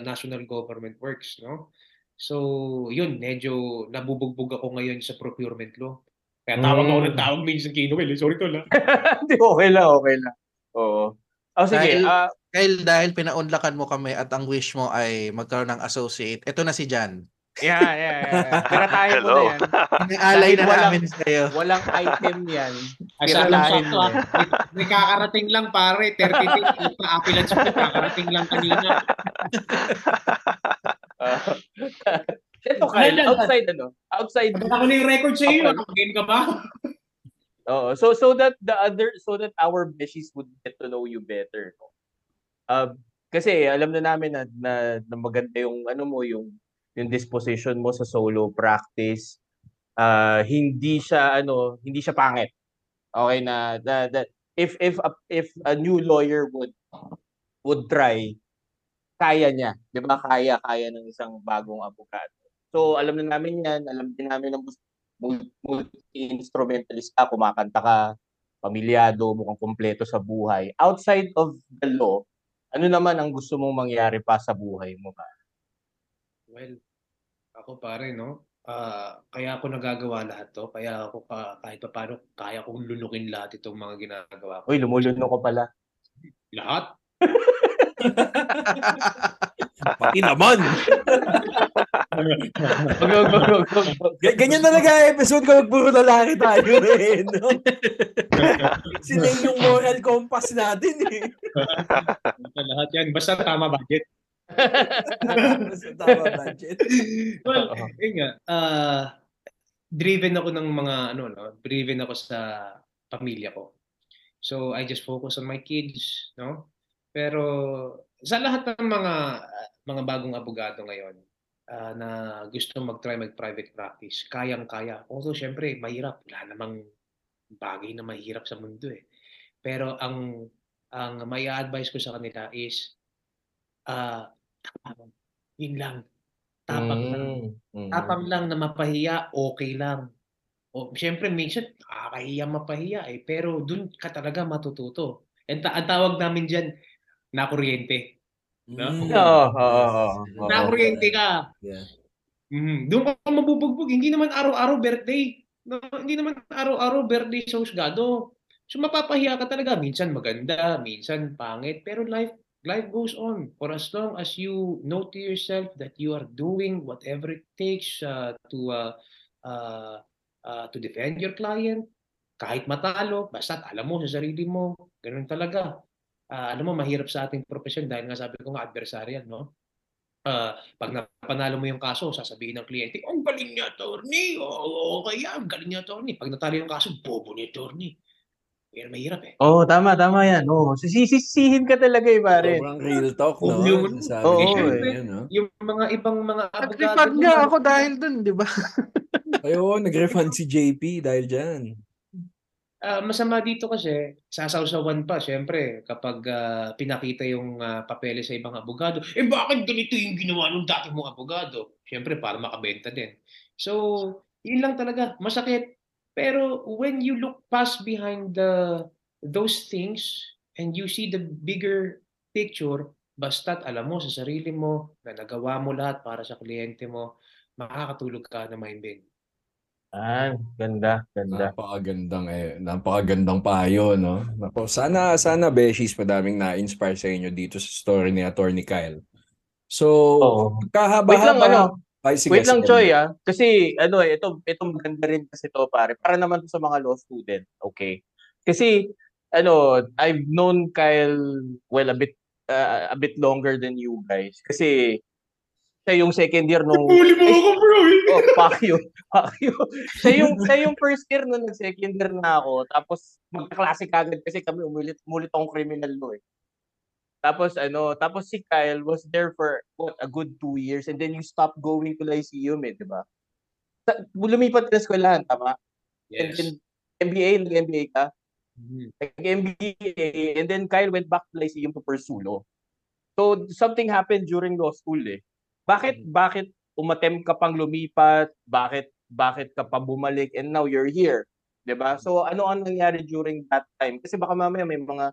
national government works, no? So, yun, medyo nabubugbog ako ngayon sa procurement law. Kaya tawag ako ng tawag minsan kay Noel. Sorry to lang. Okay lang. Oo. Oh, sige. Kyle, dahil pinaunlakan mo kami at ang wish mo ay magkaroon ng associate, ito na si Jan. Yeah. Piratahin mo na yan. Alay na namin sa'yo. Walang item yan. Piratahin mo. May kakarating lang pare, 30 days na appearance ko, kakarating lang kanina. Ito Kyle, outside ano? Outside. Ako na yung record sa'yo, nakapagain ka ba? Oo, so that our beshies would get to know you better. Kasi alam na namin na maganda yung ano mo yung disposition mo sa solo practice. Hindi siya pangit. Okay na that if a new lawyer would try, kaya niya, 'di ba? Kaya ng isang bagong abogado. So alam na namin 'yan, alam din namin ng multi-instrumentalist ka, kumakanta ka, pamilyado, mukhang kumpleto sa buhay. Outside of the law, ano naman ang gusto mong mangyari pa sa buhay mo ba? Well, ako pare, no? Kaya ako nagagawa lahat to. Kaya ako kahit pa paano, kaya kong lunukin lahat itong mga ginagawa ko. Uy, lumulunok ko pala. Lahat? Pati naman! Ganyan talaga episode ko, magburo na laki tayo eh. No? Sila yung moral compass natin eh. Lahat yan. Basta tama budget. Well, yun nga, driven ako ng mga ano, no? Driven ako sa pamilya ko. So I just focus on my kids, no? Pero sa lahat ng mga bagong abogado ngayon na gusto mag-try mag-private practice, kayang-kaya. Although syempre mahirap, wala namang bagay na mahirap sa mundo eh. Pero ang may advice ko sa kanila is tapang. Yun lang. Tapang lang. Tapang lang na mapahiya, okay lang. O, siyempre, minsan, nakakahiya mapahiya eh. Pero dun ka talaga matututo. At ang tawag namin dyan, nakuryente. No? Nakuryente ka. Yeah. Dun ka mabubugbog. Hindi naman araw-araw birthday. No? Hindi naman araw-araw birthday sa husgado. So, mapapahiya ka talaga. Minsan maganda, minsan pangit. Pero life goes on. For as long as you know to yourself that you are doing whatever it takes to defend your client, kahit matalo, basta alam mo sa sarili mo, ganun talaga. Alam mo, mahirap sa ating profession dahil nga sabi ko nga, adversarial, no? Pag napanalo mo yung kaso, sasabihin ng kliyente, ang galing niya, attorney! Oo, okay, ang galing niya, attorney! Pag natalo yung kaso, bobo niya, attorney! Pero mahirap eh. Oo, tama yan. Oo, sisisihin ka talaga eh, pare. Sobrang real talk, no? Yung mga ibang mga abogado. Nag-refund nga ako dahil dun, di ba? Ayun, nag-refund si JP dahil dyan. Masama dito kasi, sasawsawan pa, syempre, kapag pinakita yung papeles sa ibang abogado. Eh, bakit ganito yung ginawa ng dati mong abogado? Syempre, para makabenta din. So, yun lang talaga. Masakit. Pero when you look past behind those things and you see the bigger picture, basta't alam mo sa sarili mo na nagawa mo lahat para sa kliyente mo, makakatulog ka na mahimbing. Ah, ganda. Napakagandang payo, no? Nako, sana Beshies, madaming na-inspire sa inyo dito sa story ni Attorney Kyle. So, kahaba-haba. Ay, sige, wait lang, Choy, ah. Kasi, ano eh, itong maganda rin kasi ito, pare. Para naman sa mga law student, okay? Kasi, ano, I've known Kyle, well, a bit longer than you guys. Kasi, siya yung second year nung... Puli mo ako, bro! Oh, fuck you. Siya yung first year nung nag-second year na ako. Tapos, magkaklase kagad kasi kami umulit akong criminal law, eh. Tapos si Kyle was there for what, a good 2 years, and then you stopped going to Lyceum, eh, di ba? Lumipat ka sa eskwelahan, tama? Yes. MBA, nag-MBA ka? Nag-MBA, and then Kyle went back to Lyceum to pursue law. So, something happened during law school, eh. Bakit umatem ka pang lumipat? Bakit ka pa bumalik? And now you're here, di ba? So, ano ang nangyari during that time? Kasi baka mamaya may mga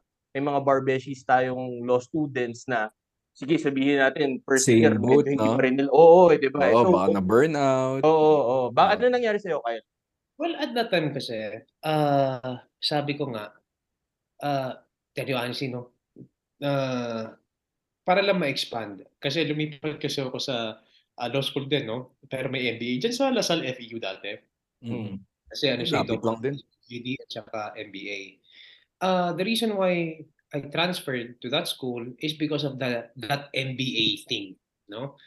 Bar Beshies tayong law students na, sige, sabihin natin, first year, medyo hindi pa rin nila. Oo, di ba? Oo, baka na-burnout. Oo. Ano nangyari sa'yo, Kyle? Well, at that time kasi, sabi ko nga, tell you honestly, no? Para lang ma-expand. Kasi lumipat kasi ako sa law school din, no? Pero may MBA dyan sa Lasal FEU dati. Kasi ano siya ito? GD at saka MBA. The reason why I transferred to that school is because of that MBA thing, no?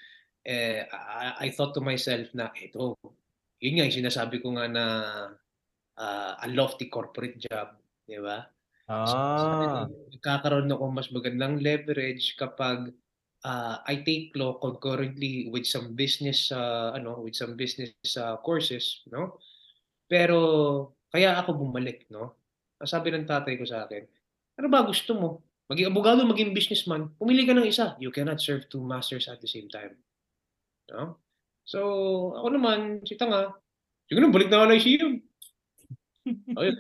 I thought to myself na ito, yun nga yung sinasabi ko nga na a lofty corporate job, di ba? So, kakaroon ako mas magandang leverage kapag I take law concurrently with some business courses, no? Pero kaya ako bumalik, no? Sabi ng tatay ko sa akin, ano ba gusto mo? Maging abogado, maging businessman, pumili ka ng isa. You cannot serve two masters at the same time. No? So, ako naman, si Tanga, siguro balik na ako Lyceum. Ayun.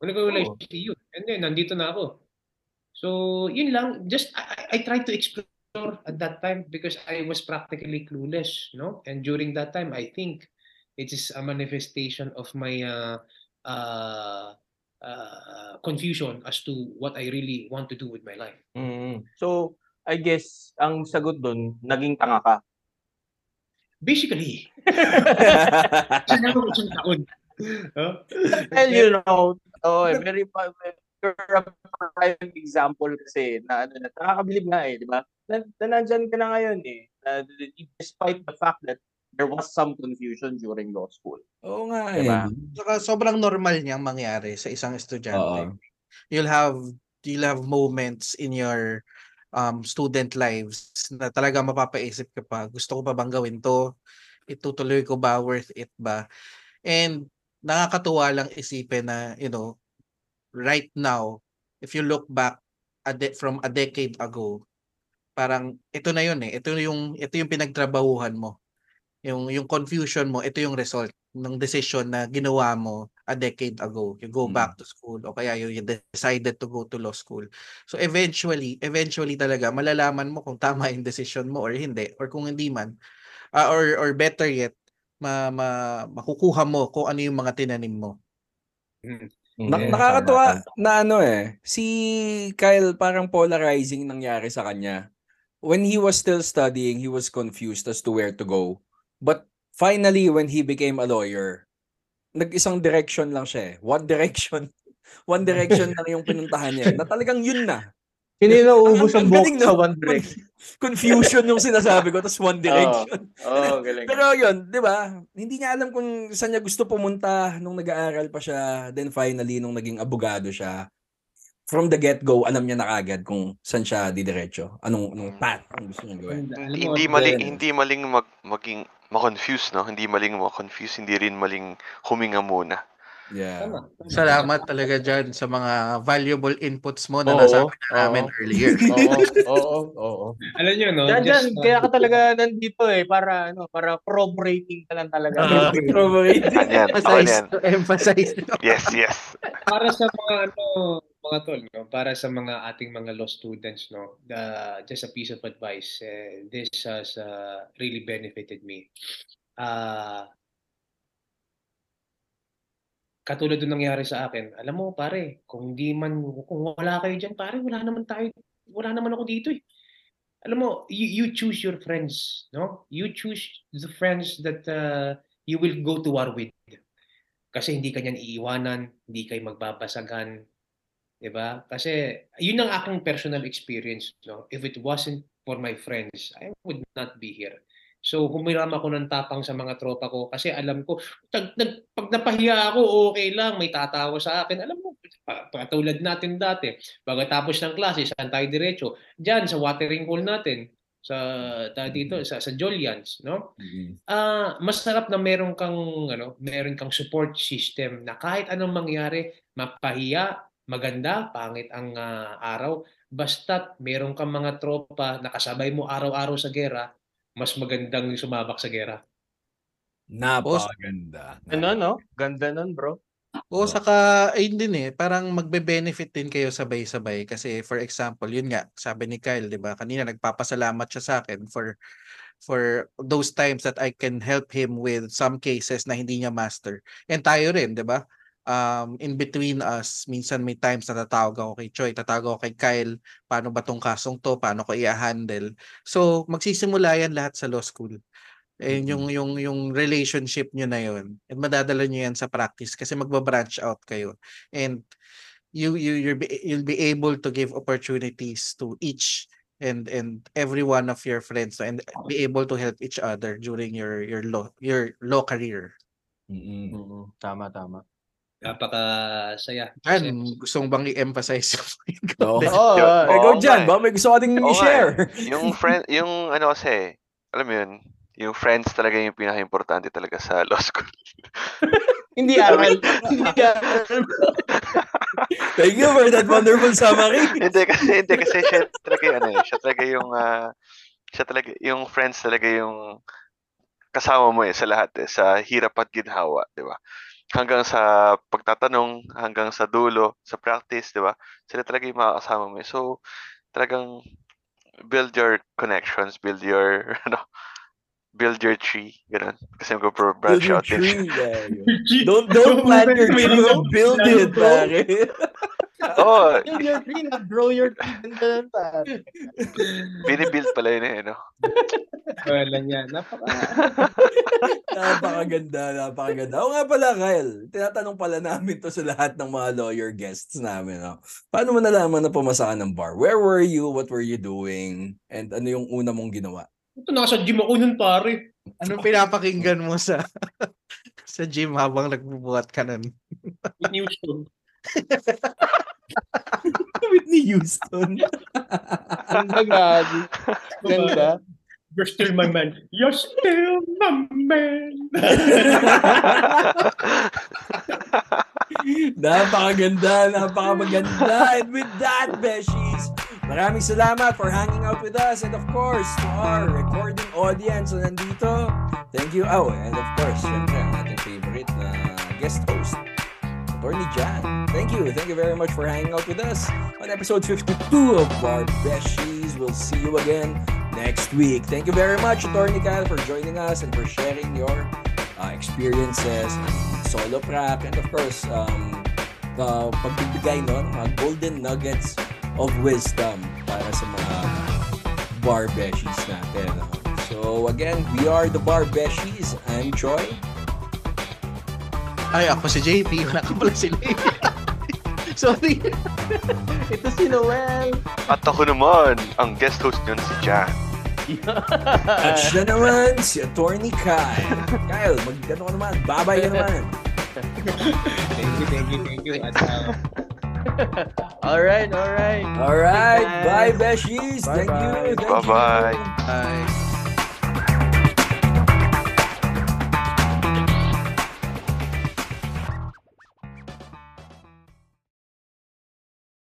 Balik ako Lyceum. And then, nandito na ako. So, yun lang. Just, I tried to explore at that time because I was practically clueless. No? And during that time, I think it is a manifestation of my confusion as to what I really want to do with my life. So, I guess, ang sagot dun, naging tanga ka. Basically. Sana ko isang taon. Well, you know, oh, very prime example kasi na ano na, nakakabilib nga eh, di ba? Nandiyan ka na ngayon eh, despite the fact that there was some confusion during law school. Oo nga eh. Diba? Saka sobrang normal niyang mangyari sa isang estudyante. You'll have moments in your student lives na talaga mapapaisip ka pa, gusto ko pa bang gawin to? Itutuloy ko ba? Worth it ba? And nakakatuwa lang isipin na, you know, right now, if you look back from a decade ago, parang ito na yun eh. Ito yung pinagtrabahuhan mo. Yung confusion mo, ito yung result ng decision na ginawa mo a decade ago. You go back to school o kaya you decided to go to law school. So eventually talaga malalaman mo kung tama yung decision mo or hindi, or kung hindi man or better yet makukuha mo kung ano yung mga tinanim mo. Nakakatuwa na ano eh, si Kyle parang polarizing nangyari sa kanya. When he was still studying, he was confused as to where to go. But finally, when he became a lawyer, nag-isang direction lang siya eh. One direction lang yung pinuntahan niya. Na talagang yun na. Hindi na uubos ang book sa one direction. Confusion yung sinasabi ko, tapos one direction. Oh, galing. Pero yun, di ba? Hindi niya alam kung saan niya gusto pumunta nung nag-aaral pa siya. Then finally, nung naging abogado siya, from the get-go, alam niya na agad kung saan siya didiretso. Anong path ang gusto niya gawin. Hindi maling maging ma-confuse, no? Hindi maling ma-confuse, hindi rin maling huminga muna. Yeah. Salamat talaga dyan sa mga valuable inputs mo na nasabi na namin earlier. Oo. Alam niyo, no? Dyan, kaya ka talaga nandito eh, para probe-rating ka lang talaga. Probe-rating. Emphasize. Yes. Para sa mga mga tol, no? Para sa mga ating mga law students, no, just a piece of advice. This has really benefited me. Katulad ng nangyari sa akin, alam mo pare, kung wala kayo dyan, pare, wala naman ako dito eh. Alam mo, you choose your friends, no? You choose the friends that you will go to war with. Kasi hindi ka niyan iiwanan, hindi kayo magbabasagan. Diba? Kasi yun ang aking personal experience, no? If it wasn't for my friends, I would not be here. So humiram ako ng tapang sa mga tropa ko kasi alam ko, pag napahiya ako, okay lang, may tatawa sa akin. Alam mo, patulad natin dati, pagkatapos ng klase, saan tayo diretso? Diyan, sa watering hole natin, dito sa Jolians, no? Masarap na meron kang support system na kahit anong mangyari, mapahiya, maganda, pangit ang araw, basta't meron kang mga tropa na kasabay mo araw-araw sa gera, mas magandang sumabak sa gera. Napakaganda. Ano, no? Ganda nun, bro. Oo, saka, ayun din eh, parang magbe-benefit din kayo sabay-sabay. Kasi for example, yun nga, sabi ni Kyle, di ba? Kanina nagpapasalamat siya sa akin for those times that I can help him with some cases na hindi niya master. And tayo rin, di ba? In between us, minsan may times na tatawag ako kay Choi, tatawag ako kay Kyle, paano ba tong kasong to, paano ko i-handle. So magsisimula yan lahat sa law school. And yung relationship nyo na yun, and madadala nyo yan sa practice kasi magba-branch out kayo. And you'll be able to give opportunities to each and every one of your friends and be able to help each other during your law career. Tama. Napakasaya. Jan, gusto mong bang i-emphasize yung point ko? Ikaw dyan, ba? May gusto ka ding i-share. Yung ano kasi, alam mo yun, yung friends talaga yung pinaka-importante talaga sa law school. Hindi aral. Thank you for that wonderful summary. Hindi kasi siya talaga yung friends talaga yung kasama mo sa lahat sa hirap at ginhawa, di ba? Hanggang sa pagtatanong, hanggang sa dulo, sa practice, di ba? Sila talaga yung makakasama mo. So, talagang build your connections, build your tree, ganun. Kasi magpo branch out din. Don't plant your tree, build it, pare. Oh, build your tree, not grow your tree. Binibuild pala yun eh, no? Wala niya, napakaganda. Oo nga pala, Kyle, tinatanong pala namin to sa lahat ng mga lawyer guests namin, no? Paano mo nalaman na pumasa ka ng bar? Where were you? What were you doing? And ano yung una mong ginawa? Ito, nasa gym ako nun, pare. Anong pinapakinggan mo sa gym habang nagbubuhat ka nun? Whitney Houston. Whitney Houston? Ang bagagi. Ganda. You're still my man. You're still my man. Napakaganda. And with that, Beshies, maraming salamat for hanging out with us, and of course, to our recording audience na nandito. Thank you. Oh, and of course, syempre, ang ating favorite na guest host, Attorney Jan. Thank you. Thank you very much for hanging out with us on episode 52 of Bar Beshies. We'll see you again next week. Thank you very much, Attorney Kyle, for joining us and for sharing your experiences, solo prep, and of course, the pagbibigay nun, mga golden nuggets of wisdom para sa mga Bar Beshies natin. So again, we are the Bar Beshies. I'm Troy. Ay, ako si JP. Wala ka pala si Lee. Sorry. Ito si Noel. At ako naman, ang guest host nyo si Jan. At siya naman, si Attorney Kyle. Kyle, mag-gato ka naman. Babay ka naman. Thank you. At All right. Bye, Beshies. Thank you. Bye.